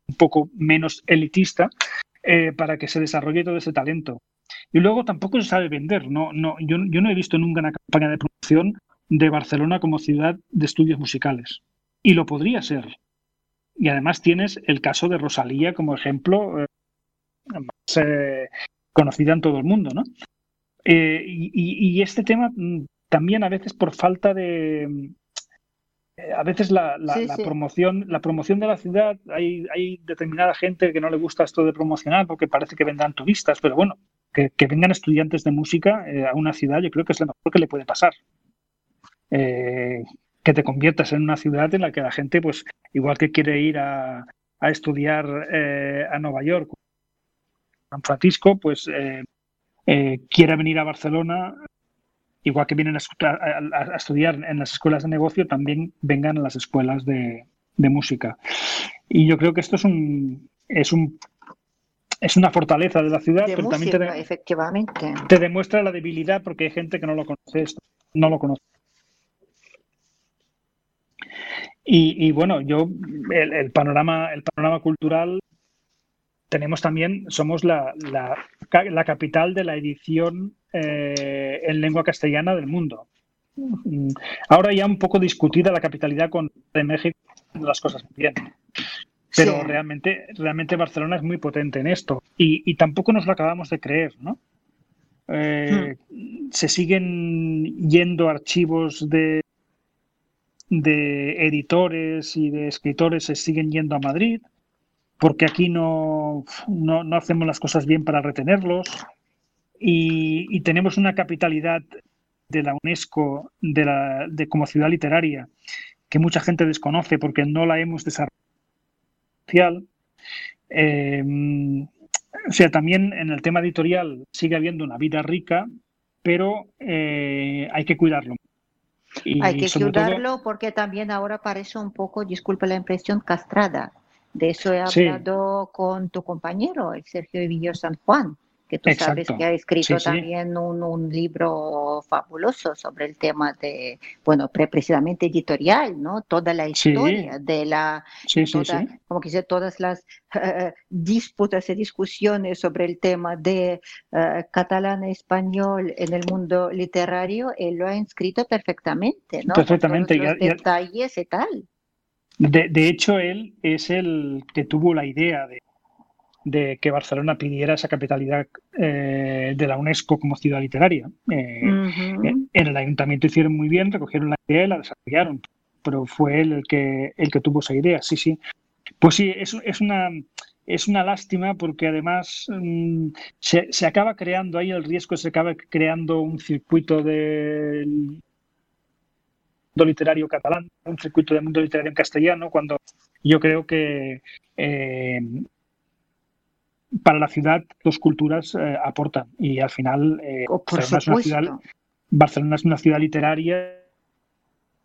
un poco menos elitista eh, para que se desarrolle todo ese talento. Y luego tampoco se sabe vender. No, no, yo, yo no he visto nunca una campaña de promoción de Barcelona como ciudad de estudios musicales. Y lo podría ser. Y además tienes el caso de Rosalía como ejemplo eh, más eh, conocida en todo el mundo, ¿no? Eh, y, y este tema también a veces por falta de... Eh, a veces la, la, sí, la sí. promoción la promoción de la ciudad, hay, hay determinada gente que no le gusta esto de promocionar porque parece que vendrán turistas, pero bueno, que, que vengan estudiantes de música eh, a una ciudad yo creo que es lo mejor que le puede pasar. Eh, que te conviertas en una ciudad en la que la gente, pues, igual que quiere ir a, a estudiar eh, a Nueva York, a San Francisco, pues eh, eh, quiere venir a Barcelona, igual que vienen a, a, a estudiar en las escuelas de negocio, también vengan a las escuelas de, de música. Y yo creo que esto es un es un es una fortaleza de la ciudad, de pero música, también te, efectivamente. te demuestra la debilidad porque hay gente que no lo conoce esto, no lo conoce. Y, y bueno, yo el, el panorama el panorama cultural tenemos también, somos la, la, la capital de la edición eh, en lengua castellana del mundo. Ahora ya un poco discutida la capitalidad con, de México, las cosas bien. Pero sí. realmente, realmente Barcelona es muy potente en esto y, y tampoco nos lo acabamos de creer, ¿no? Eh, hmm. Se siguen yendo archivos de de editores y de escritores se siguen yendo a Madrid porque aquí no, no, no hacemos las cosas bien para retenerlos y, y tenemos una capitalidad de la UNESCO de la, de, como ciudad literaria que mucha gente desconoce porque no la hemos desarrollado. Eh, o sea, también en el tema editorial sigue habiendo una vida rica, pero eh, hay que cuidarlo. Y hay que cuidarlo todo... porque también ahora parece un poco, disculpe la impresión, castrada. De eso he hablado sí. con tu compañero, el Sergio Villar San Juan, que tú Exacto. sabes que ha escrito sí, también sí. Un, un libro fabuloso sobre el tema de, bueno, precisamente editorial, ¿no? Toda la historia sí. de la, sí, toda, sí, sí. como que dice, todas las uh, disputas y discusiones sobre el tema de uh, catalán-español en el mundo literario, él lo ha inscrito perfectamente, ¿no? Perfectamente. Con todos los detalles y tal. De, de hecho, él es el que tuvo la idea de de que Barcelona pidiera esa capitalidad eh, de la UNESCO como ciudad literaria. Eh, uh-huh. En el ayuntamiento hicieron muy bien, recogieron la idea y la desarrollaron, pero fue él el que, el que tuvo esa idea, sí, sí. Pues sí, es, es, una, es una lástima porque además mmm, se, se acaba creando, ahí el riesgo se acaba creando un circuito del mundo literario catalán, un circuito del mundo literario en castellano, cuando yo creo que... Eh, para la ciudad, dos culturas eh, aportan y al final eh, oh, Barcelona, es una ciudad, Barcelona es una ciudad literaria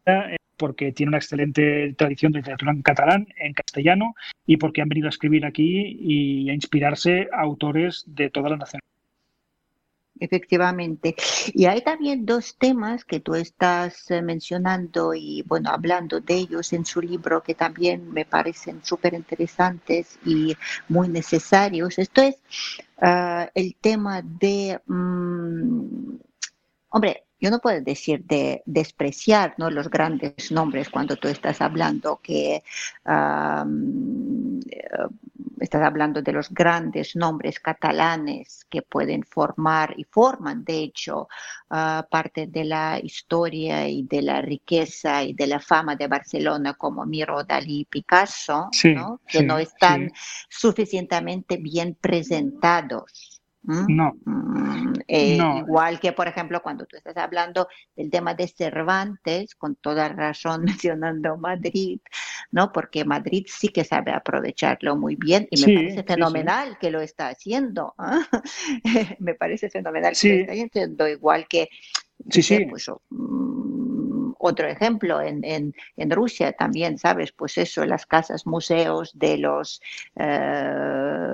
eh, porque tiene una excelente tradición de literatura en catalán, en castellano y porque han venido a escribir aquí y a inspirarse a autores de todas las naciones. Efectivamente. Y hay también dos temas que tú estás mencionando y, bueno, hablando de ellos en su libro que también me parecen súper interesantes y muy necesarios. Esto es uh, el tema de, um, hombre, yo no puedo decir de despreciar, ¿no?, los grandes nombres cuando tú estás hablando que... Um, uh, Estás hablando de los grandes nombres catalanes que pueden formar y forman, de hecho, uh, parte de la historia y de la riqueza y de la fama de Barcelona como Miró, Dalí, Picasso, sí, ¿no? que sí, no están sí. suficientemente bien presentados. ¿Mm? No. Mm, eh, no. Igual que, por ejemplo, cuando tú estás hablando del tema de Cervantes, con toda razón mencionando Madrid, ¿no? Porque Madrid sí que sabe aprovecharlo muy bien y me sí, parece fenomenal sí, sí. que lo está haciendo. ¿eh? Me parece fenomenal sí. que lo está haciendo, igual que... Sí, sí. Pues, um, otro ejemplo, en, en, en Rusia también, ¿sabes? Pues eso, las casas museos de los eh,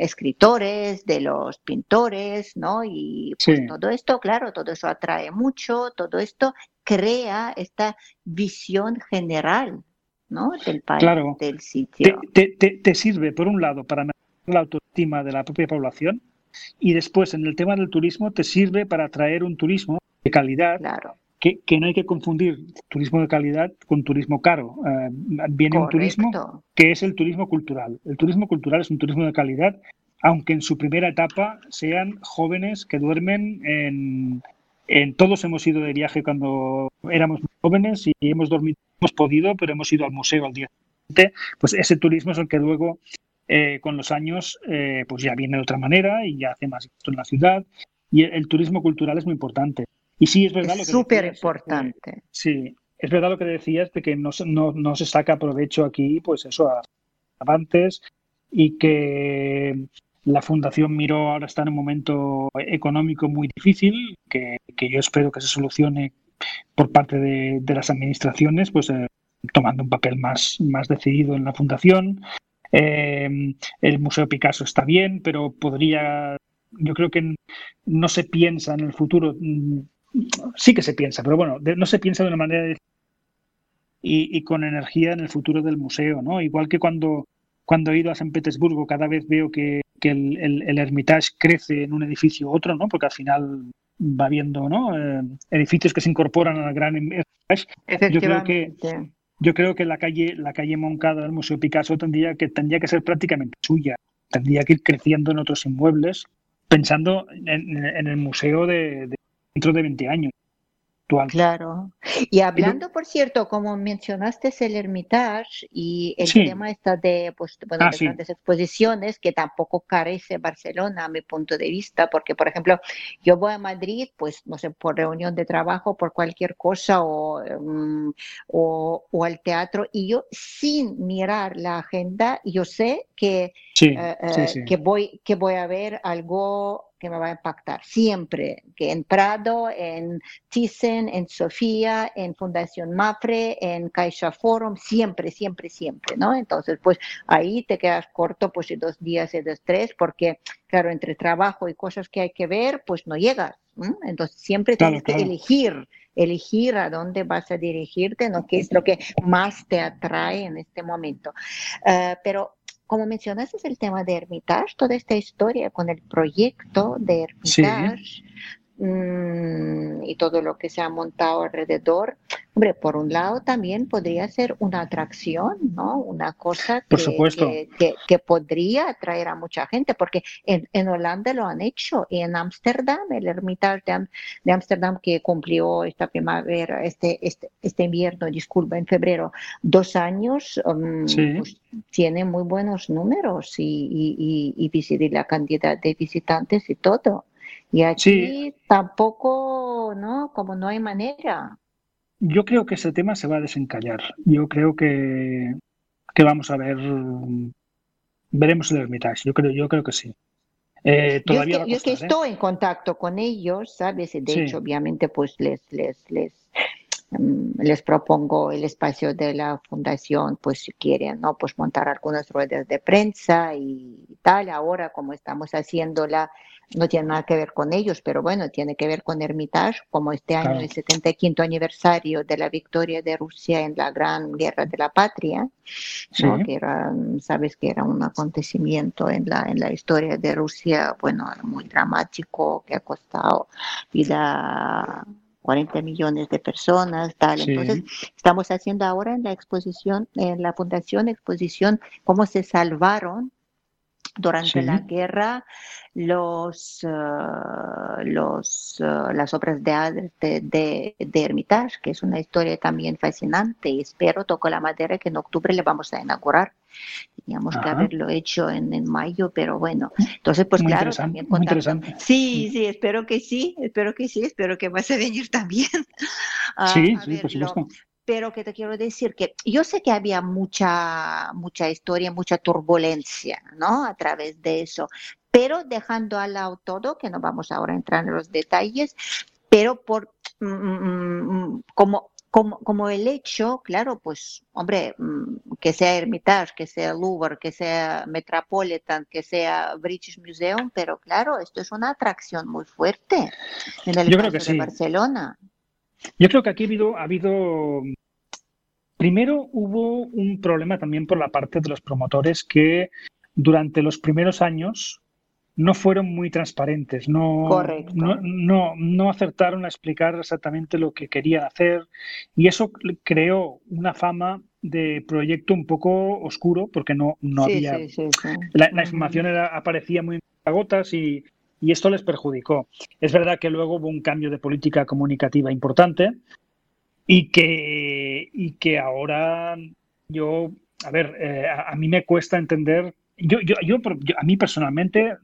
escritores, de los pintores, ¿no? Y pues sí. todo esto, claro, todo eso atrae mucho, todo esto crea esta visión general, ¿no? Del país, claro. del sitio. Te, te, te, te sirve, por un lado, para mejorar la autoestima de la propia población y después, en el tema del turismo, te sirve para atraer un turismo de calidad, claro. que, que no hay que confundir turismo de calidad con turismo caro. Eh, viene Correcto. Un turismo que es el turismo cultural. El turismo cultural es un turismo de calidad, aunque en su primera etapa sean jóvenes que duermen en... en todos hemos ido de viaje cuando éramos jóvenes y hemos dormido, hemos podido, pero hemos ido al museo al día siguiente. Pues ese turismo es el que luego, eh, con los años, eh, pues ya viene de otra manera y ya hace más esto en la ciudad. Y el, el turismo cultural es muy importante. Y sí, es verdad es lo que súper decías, importante. Eh, sí, es verdad lo que decías de que no, no, no se saca provecho aquí, pues eso, a avances, y que la Fundación Miró ahora está en un momento económico muy difícil, que, que yo espero que se solucione por parte de, de las administraciones, pues eh, tomando un papel más, más decidido en la Fundación. Eh, el Museo Picasso está bien, pero podría... Yo creo que no se piensa en el futuro, sí que se piensa, pero bueno, no se piensa de una manera de, y, y con energía en el futuro del museo, ¿no? Igual que cuando, cuando he ido a San Petersburgo, cada vez veo que, que el, el, el Hermitage crece en un edificio u otro, ¿no? Porque al final va viendo, ¿no? Eh, edificios que se incorporan al gran Hermitage. Yo creo que yo creo que la calle la calle Montcada del Museo Picasso tendría que tendría que ser prácticamente suya, tendría que ir creciendo en otros inmuebles, pensando en, en el museo de, de dentro de veinte años. Actual. Claro. Y hablando, por cierto, como mencionaste el Hermitage y el sí. tema está de, pues, bueno, ah, de sí. grandes exposiciones, que tampoco carece Barcelona a mi punto de vista, porque, por ejemplo, yo voy a Madrid, pues, no sé, por reunión de trabajo, por cualquier cosa o, um, o, o al teatro, y yo sin mirar la agenda, yo sé que, sí, eh, sí, sí. que, voy, que voy a ver algo que me va a impactar siempre, que en Prado, en Thyssen, en Sofía, en Fundación Mapfre, en Caixa Forum, siempre, siempre, siempre, ¿no? Entonces, pues ahí te quedas corto, pues dos días de estrés, porque, claro, entre trabajo y cosas que hay que ver, pues no llegas, ¿eh? Entonces siempre claro, tienes claro. que elegir, elegir a dónde vas a dirigirte, ¿no? ¿Qué es lo que más te atrae en este momento? Uh, pero... Como mencionaste el tema de Hermitage, toda esta historia con el proyecto de Hermitage sí. mmm, y todo lo que se ha montado alrededor, hombre, por un lado también podría ser una atracción, ¿no? Una cosa que, que, que, que podría atraer a mucha gente, porque en, en Holanda lo han hecho, y en Ámsterdam, el Hermitage de, Am, de Ámsterdam, que cumplió esta primavera, este, este, este invierno, disculpa, en febrero, dos años, um, sí. pues, tiene muy buenos números y, y, y, y la cantidad de visitantes y todo. Y aquí sí. tampoco, ¿no? Como no hay manera. Yo creo que ese tema se va a desencallar. Yo creo que, que vamos a ver, veremos el Hermitage. Yo creo, yo creo que sí. Eh, todavía yo es que, va a costar, yo es que ¿eh? estoy en contacto con ellos, ¿sabes? De sí. hecho, obviamente, pues les, les, les. les propongo el espacio de la fundación, pues si quieren, ¿no? Pues montar algunas ruedas de prensa y tal. Ahora, como estamos haciéndola, no tiene nada que ver con ellos, pero bueno, tiene que ver con Hermitage, como este año claro. el setenta y cinco aniversario de la victoria de Rusia en la Gran Guerra de la Patria, sí. ¿no? Que era, sabes que era un acontecimiento en la, en la historia de Rusia, bueno, muy dramático, que ha costado vida cuarenta millones de personas, tal. Sí. Entonces, estamos haciendo ahora en la exposición, en la Fundación Exposición, cómo se salvaron durante sí. la guerra los, uh, los, uh, las obras de arte de, de Hermitage, que es una historia también fascinante, y espero, toco la madera, que en octubre le vamos a inaugurar. Teníamos Ajá. que haberlo hecho en, en mayo, pero bueno, entonces pues muy claro, también muy interesante. Sí, sí, espero que sí, espero que sí, espero que vas a venir también. a, sí, a sí, verlo. Por supuesto. Pero que te quiero decir que yo sé que había mucha, mucha historia, mucha turbulencia, ¿no? A través de eso, pero dejando al lado todo, que no vamos ahora a entrar en los detalles, pero por mmm, como Como, como el hecho, claro, pues, hombre, que sea Hermitage, que sea Louvre, que sea Metropolitan, que sea British Museum, pero claro, esto es una atracción muy fuerte en el Yo caso creo que de sí. Barcelona. Yo creo que aquí ha habido, ha habido, primero hubo un problema también por la parte de los promotores que durante los primeros años no fueron muy transparentes, no, no, no, no acertaron a explicar exactamente lo que querían hacer y eso creó una fama de proyecto un poco oscuro porque no, no sí, había... Sí, sí, sí. La, la información era, aparecía muy a gotas y, y esto les perjudicó. Es verdad que luego hubo un cambio de política comunicativa importante y que, y que ahora yo... A ver, eh, a, a mí me cuesta entender... Yo, yo, yo, yo, a mí personalmente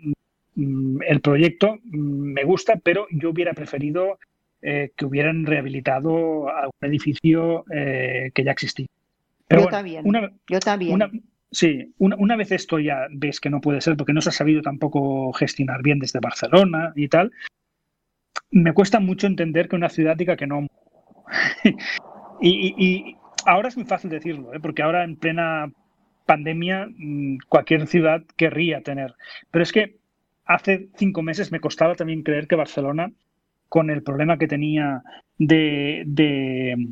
el proyecto me gusta, pero yo hubiera preferido eh, que hubieran rehabilitado algún edificio eh, que ya existía. Pero yo, bueno, también. Una, yo también. Una, sí, una, una vez esto ya ves que no puede ser porque no se ha sabido tampoco gestionar bien desde Barcelona y tal. Me cuesta mucho entender que una ciudad diga que no. y, y, y ahora es muy fácil decirlo, ¿eh? Porque ahora en plena pandemia cualquier ciudad querría tener. Pero es que hace cinco meses me costaba también creer que Barcelona, con el problema que tenía de, de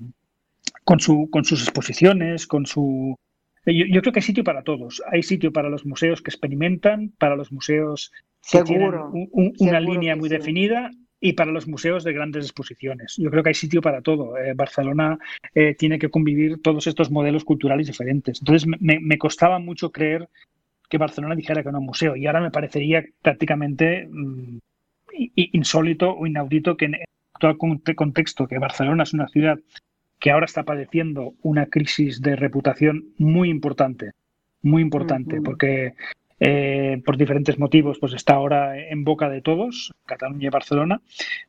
con su con sus exposiciones, con su... Yo, yo creo que hay sitio para todos. Hay sitio para los museos que experimentan, para los museos que seguro, tienen un, un, una línea muy sí. definida y para los museos de grandes exposiciones. Yo creo que hay sitio para todo. Eh, Barcelona eh, tiene que convivir todos estos modelos culturales diferentes. Entonces me, me costaba mucho creer que Barcelona dijera que no un museo. Y ahora me parecería prácticamente mmm, insólito o inaudito que en el actual contexto, que Barcelona es una ciudad que ahora está padeciendo una crisis de reputación muy importante, muy importante, uh-huh. porque... Eh, por diferentes motivos, pues está ahora en boca de todos, Cataluña y Barcelona.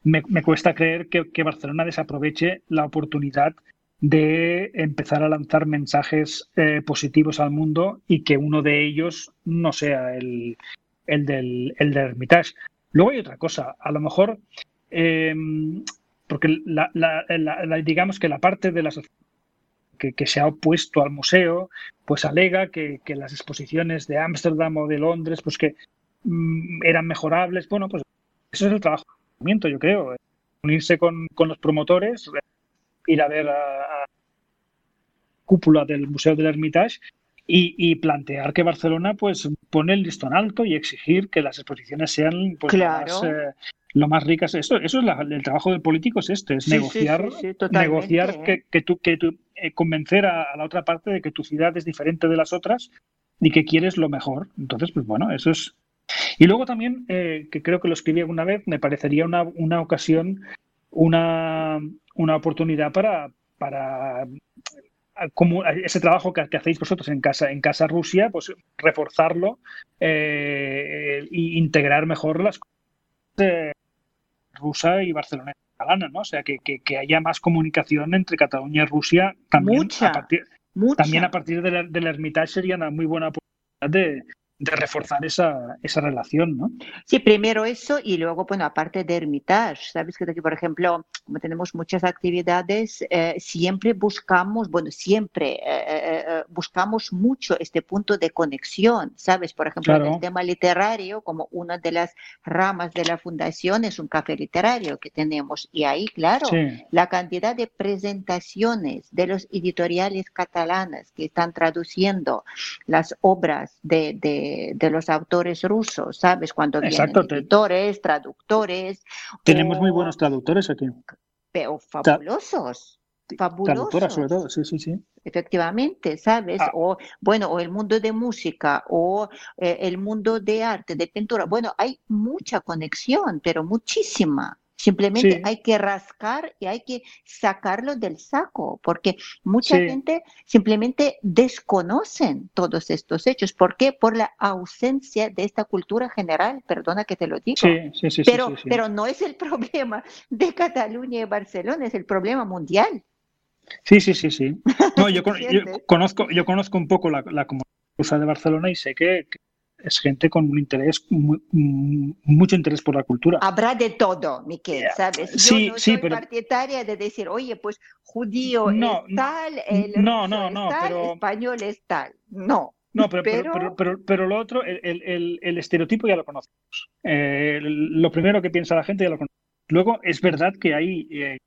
Me, me cuesta creer que, que Barcelona desaproveche la oportunidad de empezar a lanzar mensajes eh, positivos al mundo y que uno de ellos no sea el, el del el de Hermitage. Luego hay otra cosa, a lo mejor, eh, porque la, la, la, la, digamos que la parte de la sociedad Que, que se ha opuesto al museo, pues alega que, que las exposiciones de Ámsterdam o de Londres, pues que mmm, eran mejorables. Bueno, pues eso es el trabajo del movimiento, yo creo. Unirse con, con los promotores, ir a ver a, a cúpula del Museo del Hermitage y, y plantear que Barcelona pues pone el listón alto y exigir que las exposiciones sean pues, claro. más... Eh, lo más rica es esto. Eso es la, el trabajo del político, es este, es sí, negociar, sí, sí, sí, negociar que, que tú, que tú eh, convencer a, a la otra parte de que tu ciudad es diferente de las otras y que quieres lo mejor. Entonces, pues bueno, eso es. Y luego también, eh, que creo que lo escribí alguna vez, me parecería una, una ocasión, una, una oportunidad para, para como ese trabajo que, que hacéis vosotros en casa, en Casa Rusia, pues reforzarlo eh, e integrar mejor las cosas. Eh, rusa y Barcelona catalana, ¿no? O sea, que, que, que haya más comunicación entre Cataluña y Rusia también. Mucha, a partir, mucha. También a partir de la, de la Hermitage sería una muy buena oportunidad de, de reforzar esa, esa relación, ¿no? Sí, primero eso y luego, bueno, aparte de Hermitage, ¿sabes? Que aquí, por ejemplo, como tenemos muchas actividades, eh, siempre buscamos, bueno, siempre eh, eh, buscamos mucho este punto de conexión, ¿sabes? Por ejemplo, claro. El tema literario, como una de las ramas de la fundación es un café literario que tenemos y ahí, claro, sí. La cantidad de presentaciones de los editoriales catalanes que están traduciendo las obras de, de de los autores rusos, ¿sabes? Cuando vienen Exacto, te... editores, traductores. Tenemos o... muy buenos traductores aquí. Pero fabulosos. Tra... Fabulosos. Traductoras sobre todo, sí, sí, sí. Efectivamente, ¿sabes? Ah. O, bueno, o el mundo de música, o eh, el mundo de arte, de pintura. Bueno, hay mucha conexión, pero muchísima. Simplemente sí. hay que rascar y hay que sacarlo del saco, porque mucha sí. gente simplemente desconocen todos estos hechos. ¿Por qué? Por la ausencia de esta cultura general, perdona que te lo digo. Sí, sí, sí, pero, sí, sí, sí. pero no es el problema de Cataluña y Barcelona, es el problema mundial. Sí, sí, sí, sí. No, yo, con, yo conozco, yo conozco un poco la, la comunidad de Barcelona y sé que, que es gente con un interés, muy, mucho interés por la cultura. Habrá de todo, Miquel, ¿sabes? Yo sí, no sí, soy pero... partidaria de decir, oye, pues judío no, es tal, el no, no, no, es tal, pero... español es tal. No. No, pero, pero... Pero, pero, pero, pero lo otro, el, el, el estereotipo ya lo conocemos. Eh, lo primero que piensa la gente ya lo conocemos. Luego, es verdad que hay, eh,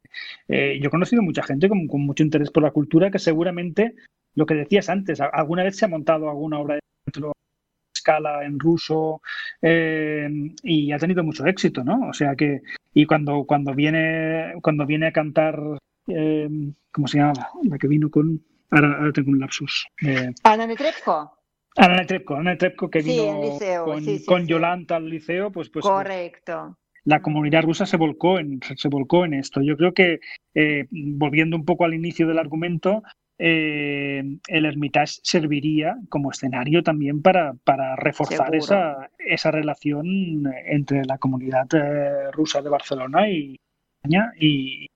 eh, yo he conocido mucha gente con, con mucho interés por la cultura que seguramente, lo que decías antes, alguna vez se ha montado alguna obra de teatro a escala en ruso eh, y ha tenido mucho éxito, ¿no? O sea que, y cuando, cuando, viene, cuando viene a cantar, eh, ¿cómo se llama? La que vino con, ahora, ahora tengo un lapsus. Eh, Ana Netrebko. Ana Netrebko, Ana Netrebko que vino sí, el liceo, con, sí, sí, con sí. Yolanta al liceo. pues pues Correcto. La comunidad rusa se volcó en, se volcó en esto. Yo creo que, eh, volviendo un poco al inicio del argumento, eh, el Hermitage serviría como escenario también para, para reforzar esa, esa relación entre la comunidad eh, rusa de Barcelona y España y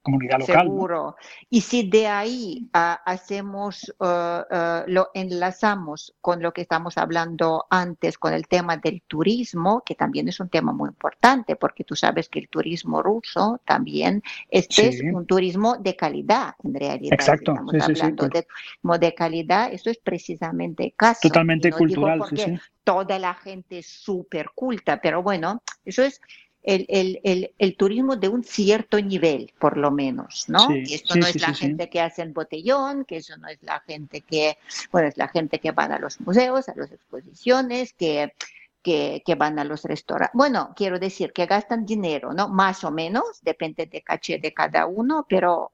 comunidad local. Seguro. ¿No? Y si de ahí uh, hacemos, uh, uh, lo enlazamos con lo que estamos hablando antes, con el tema del turismo, que también es un tema muy importante, porque tú sabes que el turismo ruso también este sí. es un turismo de calidad, en realidad. Exacto. Estamos sí, hablando sí, sí, claro. de, de calidad, eso es precisamente el caso. Totalmente no cultural, sí, sí. Toda la gente es súper culta, pero bueno, eso es... El, el, el, el turismo de un cierto nivel, por lo menos, ¿no? Sí, que esto sí, no es sí, la sí, gente sí. que hace el botellón, que eso no es la gente que, bueno, es la gente que van a los museos, a las exposiciones, que, que, que van a los restaurantes. Bueno, quiero decir que gastan dinero, ¿no? Más o menos, depende de caché de cada uno, pero...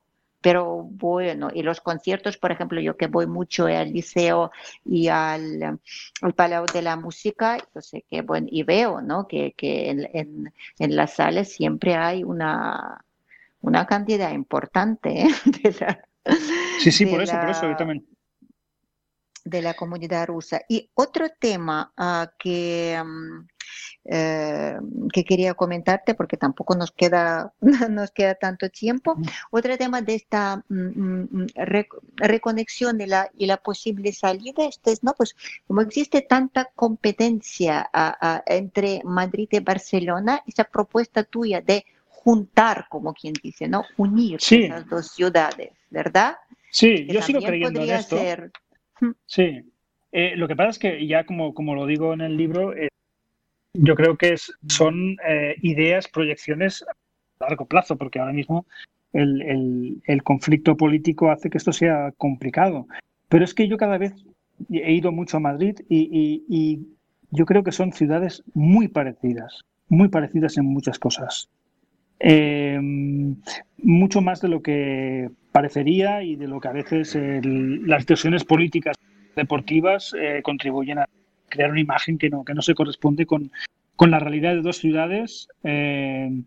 Pero bueno, y los conciertos, por ejemplo, yo que voy mucho al Liceo y al, al Palau de la Música, yo sé que, bueno, y veo, ¿no? Que, que en, en, en las salas siempre hay una, una cantidad importante, ¿eh? De la, sí, sí, de por eso, la, por eso, yo también. De la comunidad rusa. Y otro tema uh, que... Um, Eh, que quería comentarte porque tampoco nos queda nos queda tanto tiempo. Otro tema de esta mm, re, reconexión y la, y la posible salida este es, no, pues como existe tanta competencia a, a, entre Madrid y Barcelona, esa propuesta tuya de juntar, como quien dice, no, unir sí. esas dos ciudades, ¿verdad? Sí, que yo sigo creyendo en esto. Ser... Sí, eh, lo que pasa es que ya como, como lo digo en el libro, eh, yo creo que es, son eh, ideas, proyecciones a largo plazo, porque ahora mismo el, el, el conflicto político hace que esto sea complicado. Pero es que yo cada vez he ido mucho a Madrid y, y, y yo creo que son ciudades muy parecidas, muy parecidas en muchas cosas. Eh, mucho más de lo que parecería y de lo que a veces el, las decisiones políticas deportivas eh, contribuyen a crear una imagen que no, que no se corresponde con, con la realidad de dos ciudades. Eh,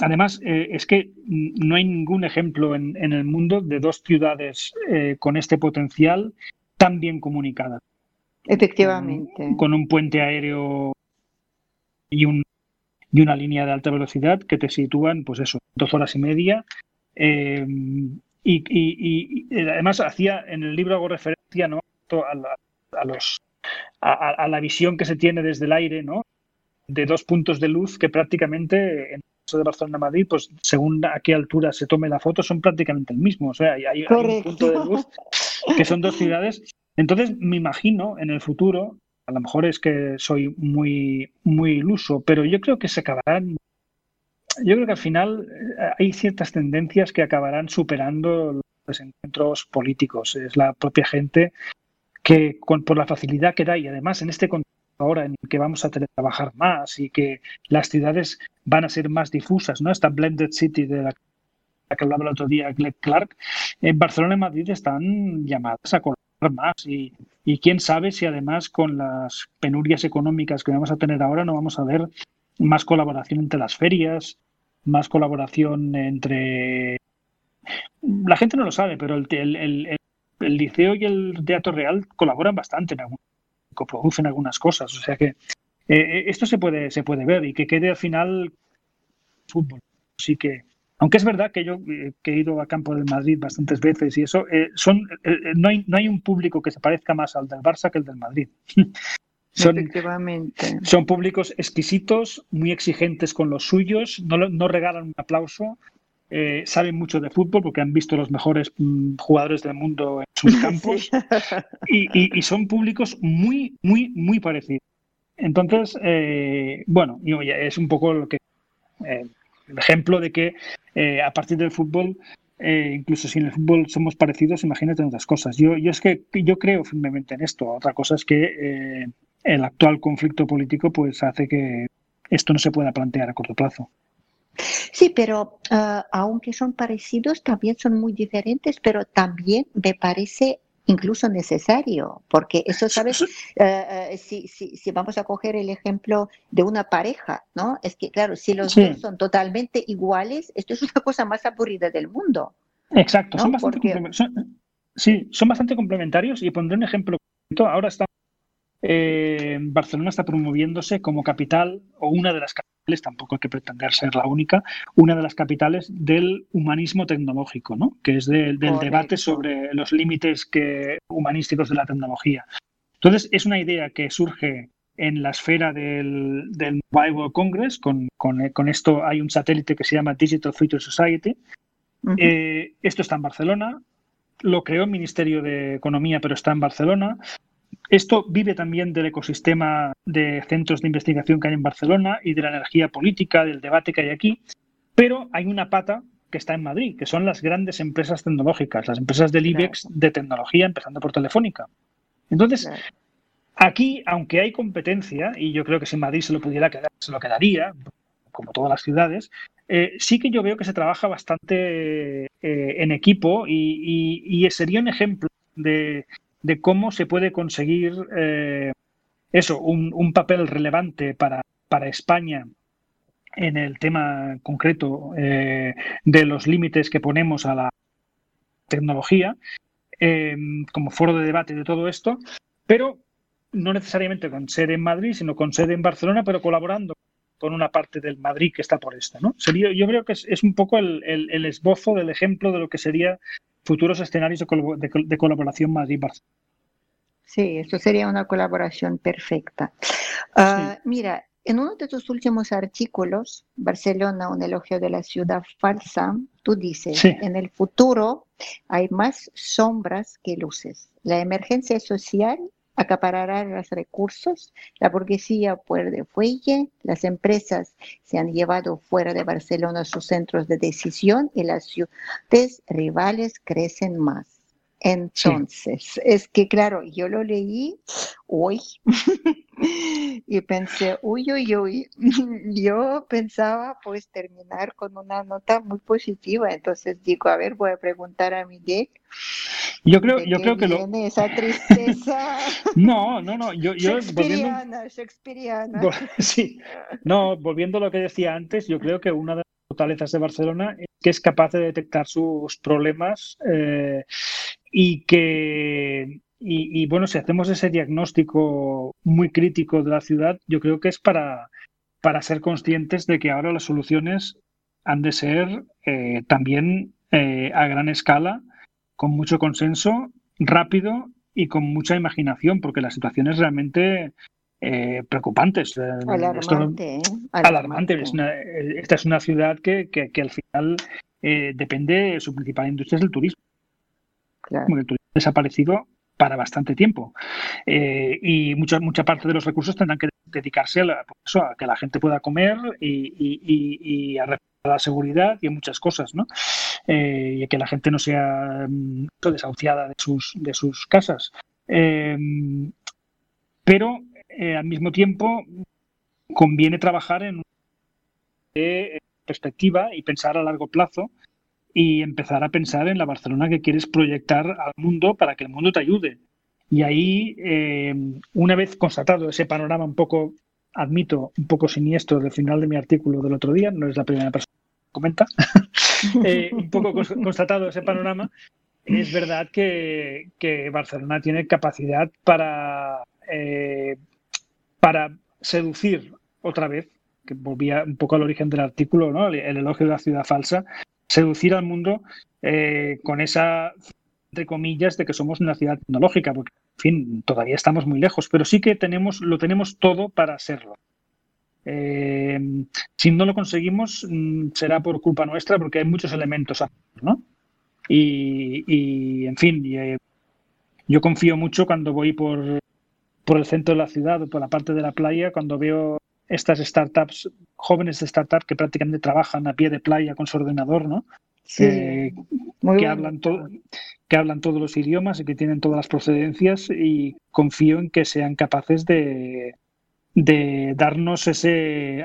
además, eh, es que no hay ningún ejemplo en, en el mundo de dos ciudades eh, con este potencial tan bien comunicadas. Efectivamente. Con, con un puente aéreo y, un, y una línea de alta velocidad que te sitúan, pues eso, dos horas y media. Eh, y, y, y además, hacía en el libro hago referencia, ¿no?, a, la, a los... A, a la visión que se tiene desde el aire, ¿no?, de dos puntos de luz que prácticamente en el caso de Barcelona-Madrid, pues según a qué altura se tome la foto, son prácticamente el mismo. O sea, hay, hay un punto de luz que son dos ciudades. Entonces, me imagino en el futuro, a lo mejor es que soy muy, muy iluso, pero yo creo que se acabarán. Yo creo que al final hay ciertas tendencias que acabarán superando los desencuentros políticos. Es la propia gente que con, por la facilidad que da, y además en este contexto ahora en el que vamos a teletrabajar más y que las ciudades van a ser más difusas, ¿no? Esta blended city de la que hablaba el otro día Gregory Clark, en Barcelona y Madrid están llamadas a colaborar más y, y quién sabe si además con las penurias económicas que vamos a tener ahora no vamos a ver más colaboración entre las ferias, más colaboración entre... La gente no lo sabe, pero el, el, el, el Liceo y el Teatro Real colaboran bastante, en algún, coproducen algunas cosas. O sea que eh, esto se puede, se puede ver y que quede al final fútbol. Así que, aunque es verdad que yo eh, que he ido a campo del Madrid bastantes veces y eso, eh, son eh, no hay no hay un público que se parezca más al del Barça que el del Madrid. Son, efectivamente. Son públicos exquisitos, muy exigentes con los suyos, no, no regalan un aplauso, eh, saben mucho de fútbol porque han visto los mejores mmm, jugadores del mundo en sus campos y, y, y son públicos muy, muy, muy parecidos. Entonces, eh, bueno, es un poco lo que eh, el ejemplo de que eh, a partir del fútbol, eh, incluso si en el fútbol somos parecidos, imagínate en otras cosas. Yo, yo, es que, yo creo firmemente en esto. Otra cosa es que... Eh, el actual conflicto político pues hace que esto no se pueda plantear a corto plazo. Sí, pero uh, aunque son parecidos, también son muy diferentes, pero también me parece incluso necesario, porque eso, ¿sabes? Uh, si, si, si vamos a coger el ejemplo de una pareja, ¿no? Es que, claro, si los sí. dos son totalmente iguales, esto es una cosa más aburrida del mundo. Exacto, ¿no? son, bastante porque... complement- son, sí, son bastante complementarios y pondré un ejemplo. Ahora está Eh, Barcelona está promoviéndose como capital, o una de las capitales, tampoco hay que pretender ser la única, una de las capitales del humanismo tecnológico, ¿no? Que es de, del Correcto. Debate sobre los límites que, humanísticos de la tecnología. Entonces, es una idea que surge en la esfera del, del Mobile World Congress, con, con, con esto hay un satélite que se llama Digital Future Society, uh-huh. eh, esto está en Barcelona, lo creó el Ministerio de Economía, pero está en Barcelona. Esto vive también del ecosistema de centros de investigación que hay en Barcelona y de la energía política, del debate que hay aquí, pero hay una pata que está en Madrid, que son las grandes empresas tecnológicas, las empresas del IBEX de tecnología, empezando por Telefónica. Entonces, aquí, aunque hay competencia, y yo creo que si Madrid se lo pudiera quedar, se lo quedaría, como todas las ciudades, eh, sí que yo veo que se trabaja bastante eh, en equipo y, y, y sería un ejemplo de... de cómo se puede conseguir eh, eso, un, un papel relevante para, para España en el tema concreto eh, de los límites que ponemos a la tecnología eh, como foro de debate de todo esto, pero no necesariamente con sede en Madrid, sino con sede en Barcelona, pero colaborando con una parte del Madrid que está por esta, ¿no? Sería, yo creo que es, es un poco el, el, el esbozo del ejemplo de lo que sería futuros escenarios de, col- de, de colaboración Madrid-Barcelona. Sí, esto sería una colaboración perfecta. Uh, sí. Mira, en uno de tus últimos artículos, Barcelona, un elogio de la ciudad falsa, tú dices, sí. en el futuro hay más sombras que luces. La emergencia social acaparará los recursos, la burguesía pierde fuelle, las empresas se han llevado fuera de Barcelona sus centros de decisión y las ciudades rivales crecen más. Entonces, sí. es que claro, yo lo leí hoy y pensé, uy, uy, uy, yo pensaba pues terminar con una nota muy positiva, entonces digo, a ver, voy a preguntar a Miguel. Yo creo, yo creo que lo... esa tristeza. No, no, no. Yo, yo Shakespeareana, volviendo... Shakespeareana. Sí. No, volviendo a lo que decía antes, yo creo que una de las fortalezas de Barcelona es que es capaz de detectar sus problemas eh, y que, y, y bueno, si hacemos ese diagnóstico muy crítico de la ciudad, yo creo que es para, para ser conscientes de que ahora las soluciones han de ser eh, también eh, a gran escala, con mucho consenso, rápido y con mucha imaginación, porque la situación es realmente eh, preocupante. Alarmante. Esto, eh, alarmante. alarmante. Es una, esta es una ciudad que, que, que al final eh, depende, su principal industria es el turismo. Claro. El turismo ha desaparecido para bastante tiempo. Eh, y mucha, mucha parte de los recursos tendrán que dedicarse a, la, eso, a que la gente pueda comer y, y, y, y a la seguridad y a muchas cosas, ¿no? Eh, y que la gente no sea um, desahuciada de sus, de sus casas. Eh, pero eh, al mismo tiempo conviene trabajar en una eh, perspectiva y pensar a largo plazo y empezar a pensar en la Barcelona que quieres proyectar al mundo para que el mundo te ayude. Y ahí, eh, una vez constatado ese panorama un poco, admito, un poco siniestro del final de mi artículo del otro día, no es la primera persona comenta, eh, un poco constatado ese panorama, es verdad que, que Barcelona tiene capacidad para, eh, para seducir otra vez, que volvía un poco al origen del artículo, ¿no? El, el elogio de la ciudad falsa, seducir al mundo eh, con esa, entre comillas, de que somos una ciudad tecnológica, porque, en fin, todavía estamos muy lejos, pero sí que tenemos, lo tenemos todo para serlo. Eh, si no lo conseguimos, será por culpa nuestra, porque hay muchos elementos, ¿no? Y, y en fin, y, eh, yo confío mucho cuando voy por, por el centro de la ciudad o por la parte de la playa, cuando veo estas startups, jóvenes de startup que prácticamente trabajan a pie de playa con su ordenador, ¿no? Sí, eh, muy que, hablan to- que hablan todos los idiomas y que tienen todas las procedencias, y confío en que sean capaces de, de darnos ese,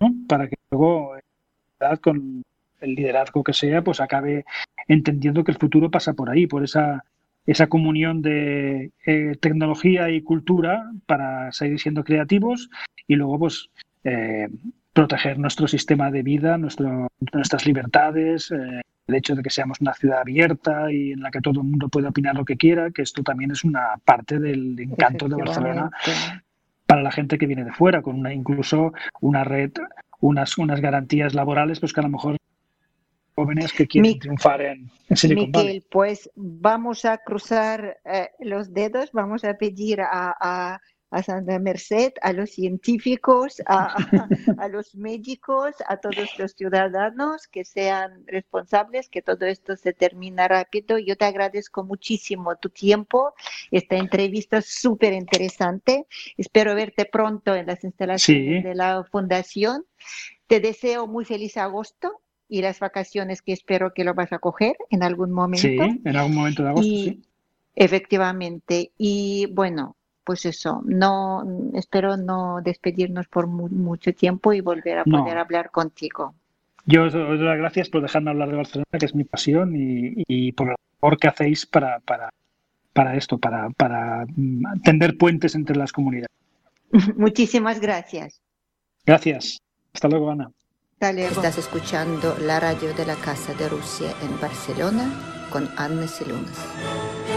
¿no? Para que luego, con el liderazgo que sea, pues acabe entendiendo que el futuro pasa por ahí, por esa, esa comunión de eh, tecnología y cultura, para seguir siendo creativos y luego pues eh, proteger nuestro sistema de vida, nuestro, nuestras libertades, eh, el hecho de que seamos una ciudad abierta y en la que todo el mundo puede opinar lo que quiera, que esto también es una parte del encanto de Barcelona para la gente que viene de fuera, con una, incluso una red, unas, unas garantías laborales, pues que a lo mejor jóvenes que quieren Mi, triunfar en, en Silicon Miquel, Valley. Pues vamos a cruzar eh, los dedos, vamos a pedir a, a... a Sandra Merced, a los científicos, a, a, a los médicos, a todos los ciudadanos que sean responsables, que todo esto se termina rápido. Yo te agradezco muchísimo tu tiempo, esta entrevista es súper interesante. Espero verte pronto en las instalaciones sí. de la Fundación. Te deseo muy feliz agosto y las vacaciones, que espero que lo vas a coger en algún momento. Sí, en algún momento de agosto, y, sí. Efectivamente. Y bueno, pues eso, no espero no despedirnos por mu- mucho tiempo y volver a poder no. hablar contigo. Yo os doy las gracias por dejarme hablar de Barcelona, que es mi pasión, y, y por la labor que hacéis para, para, para esto, para, para tender puentes entre las comunidades. Muchísimas gracias. Gracias. Hasta luego, Ana. Hasta luego. Estás escuchando la radio de la Casa de Rusia en Barcelona con Anne Silunas.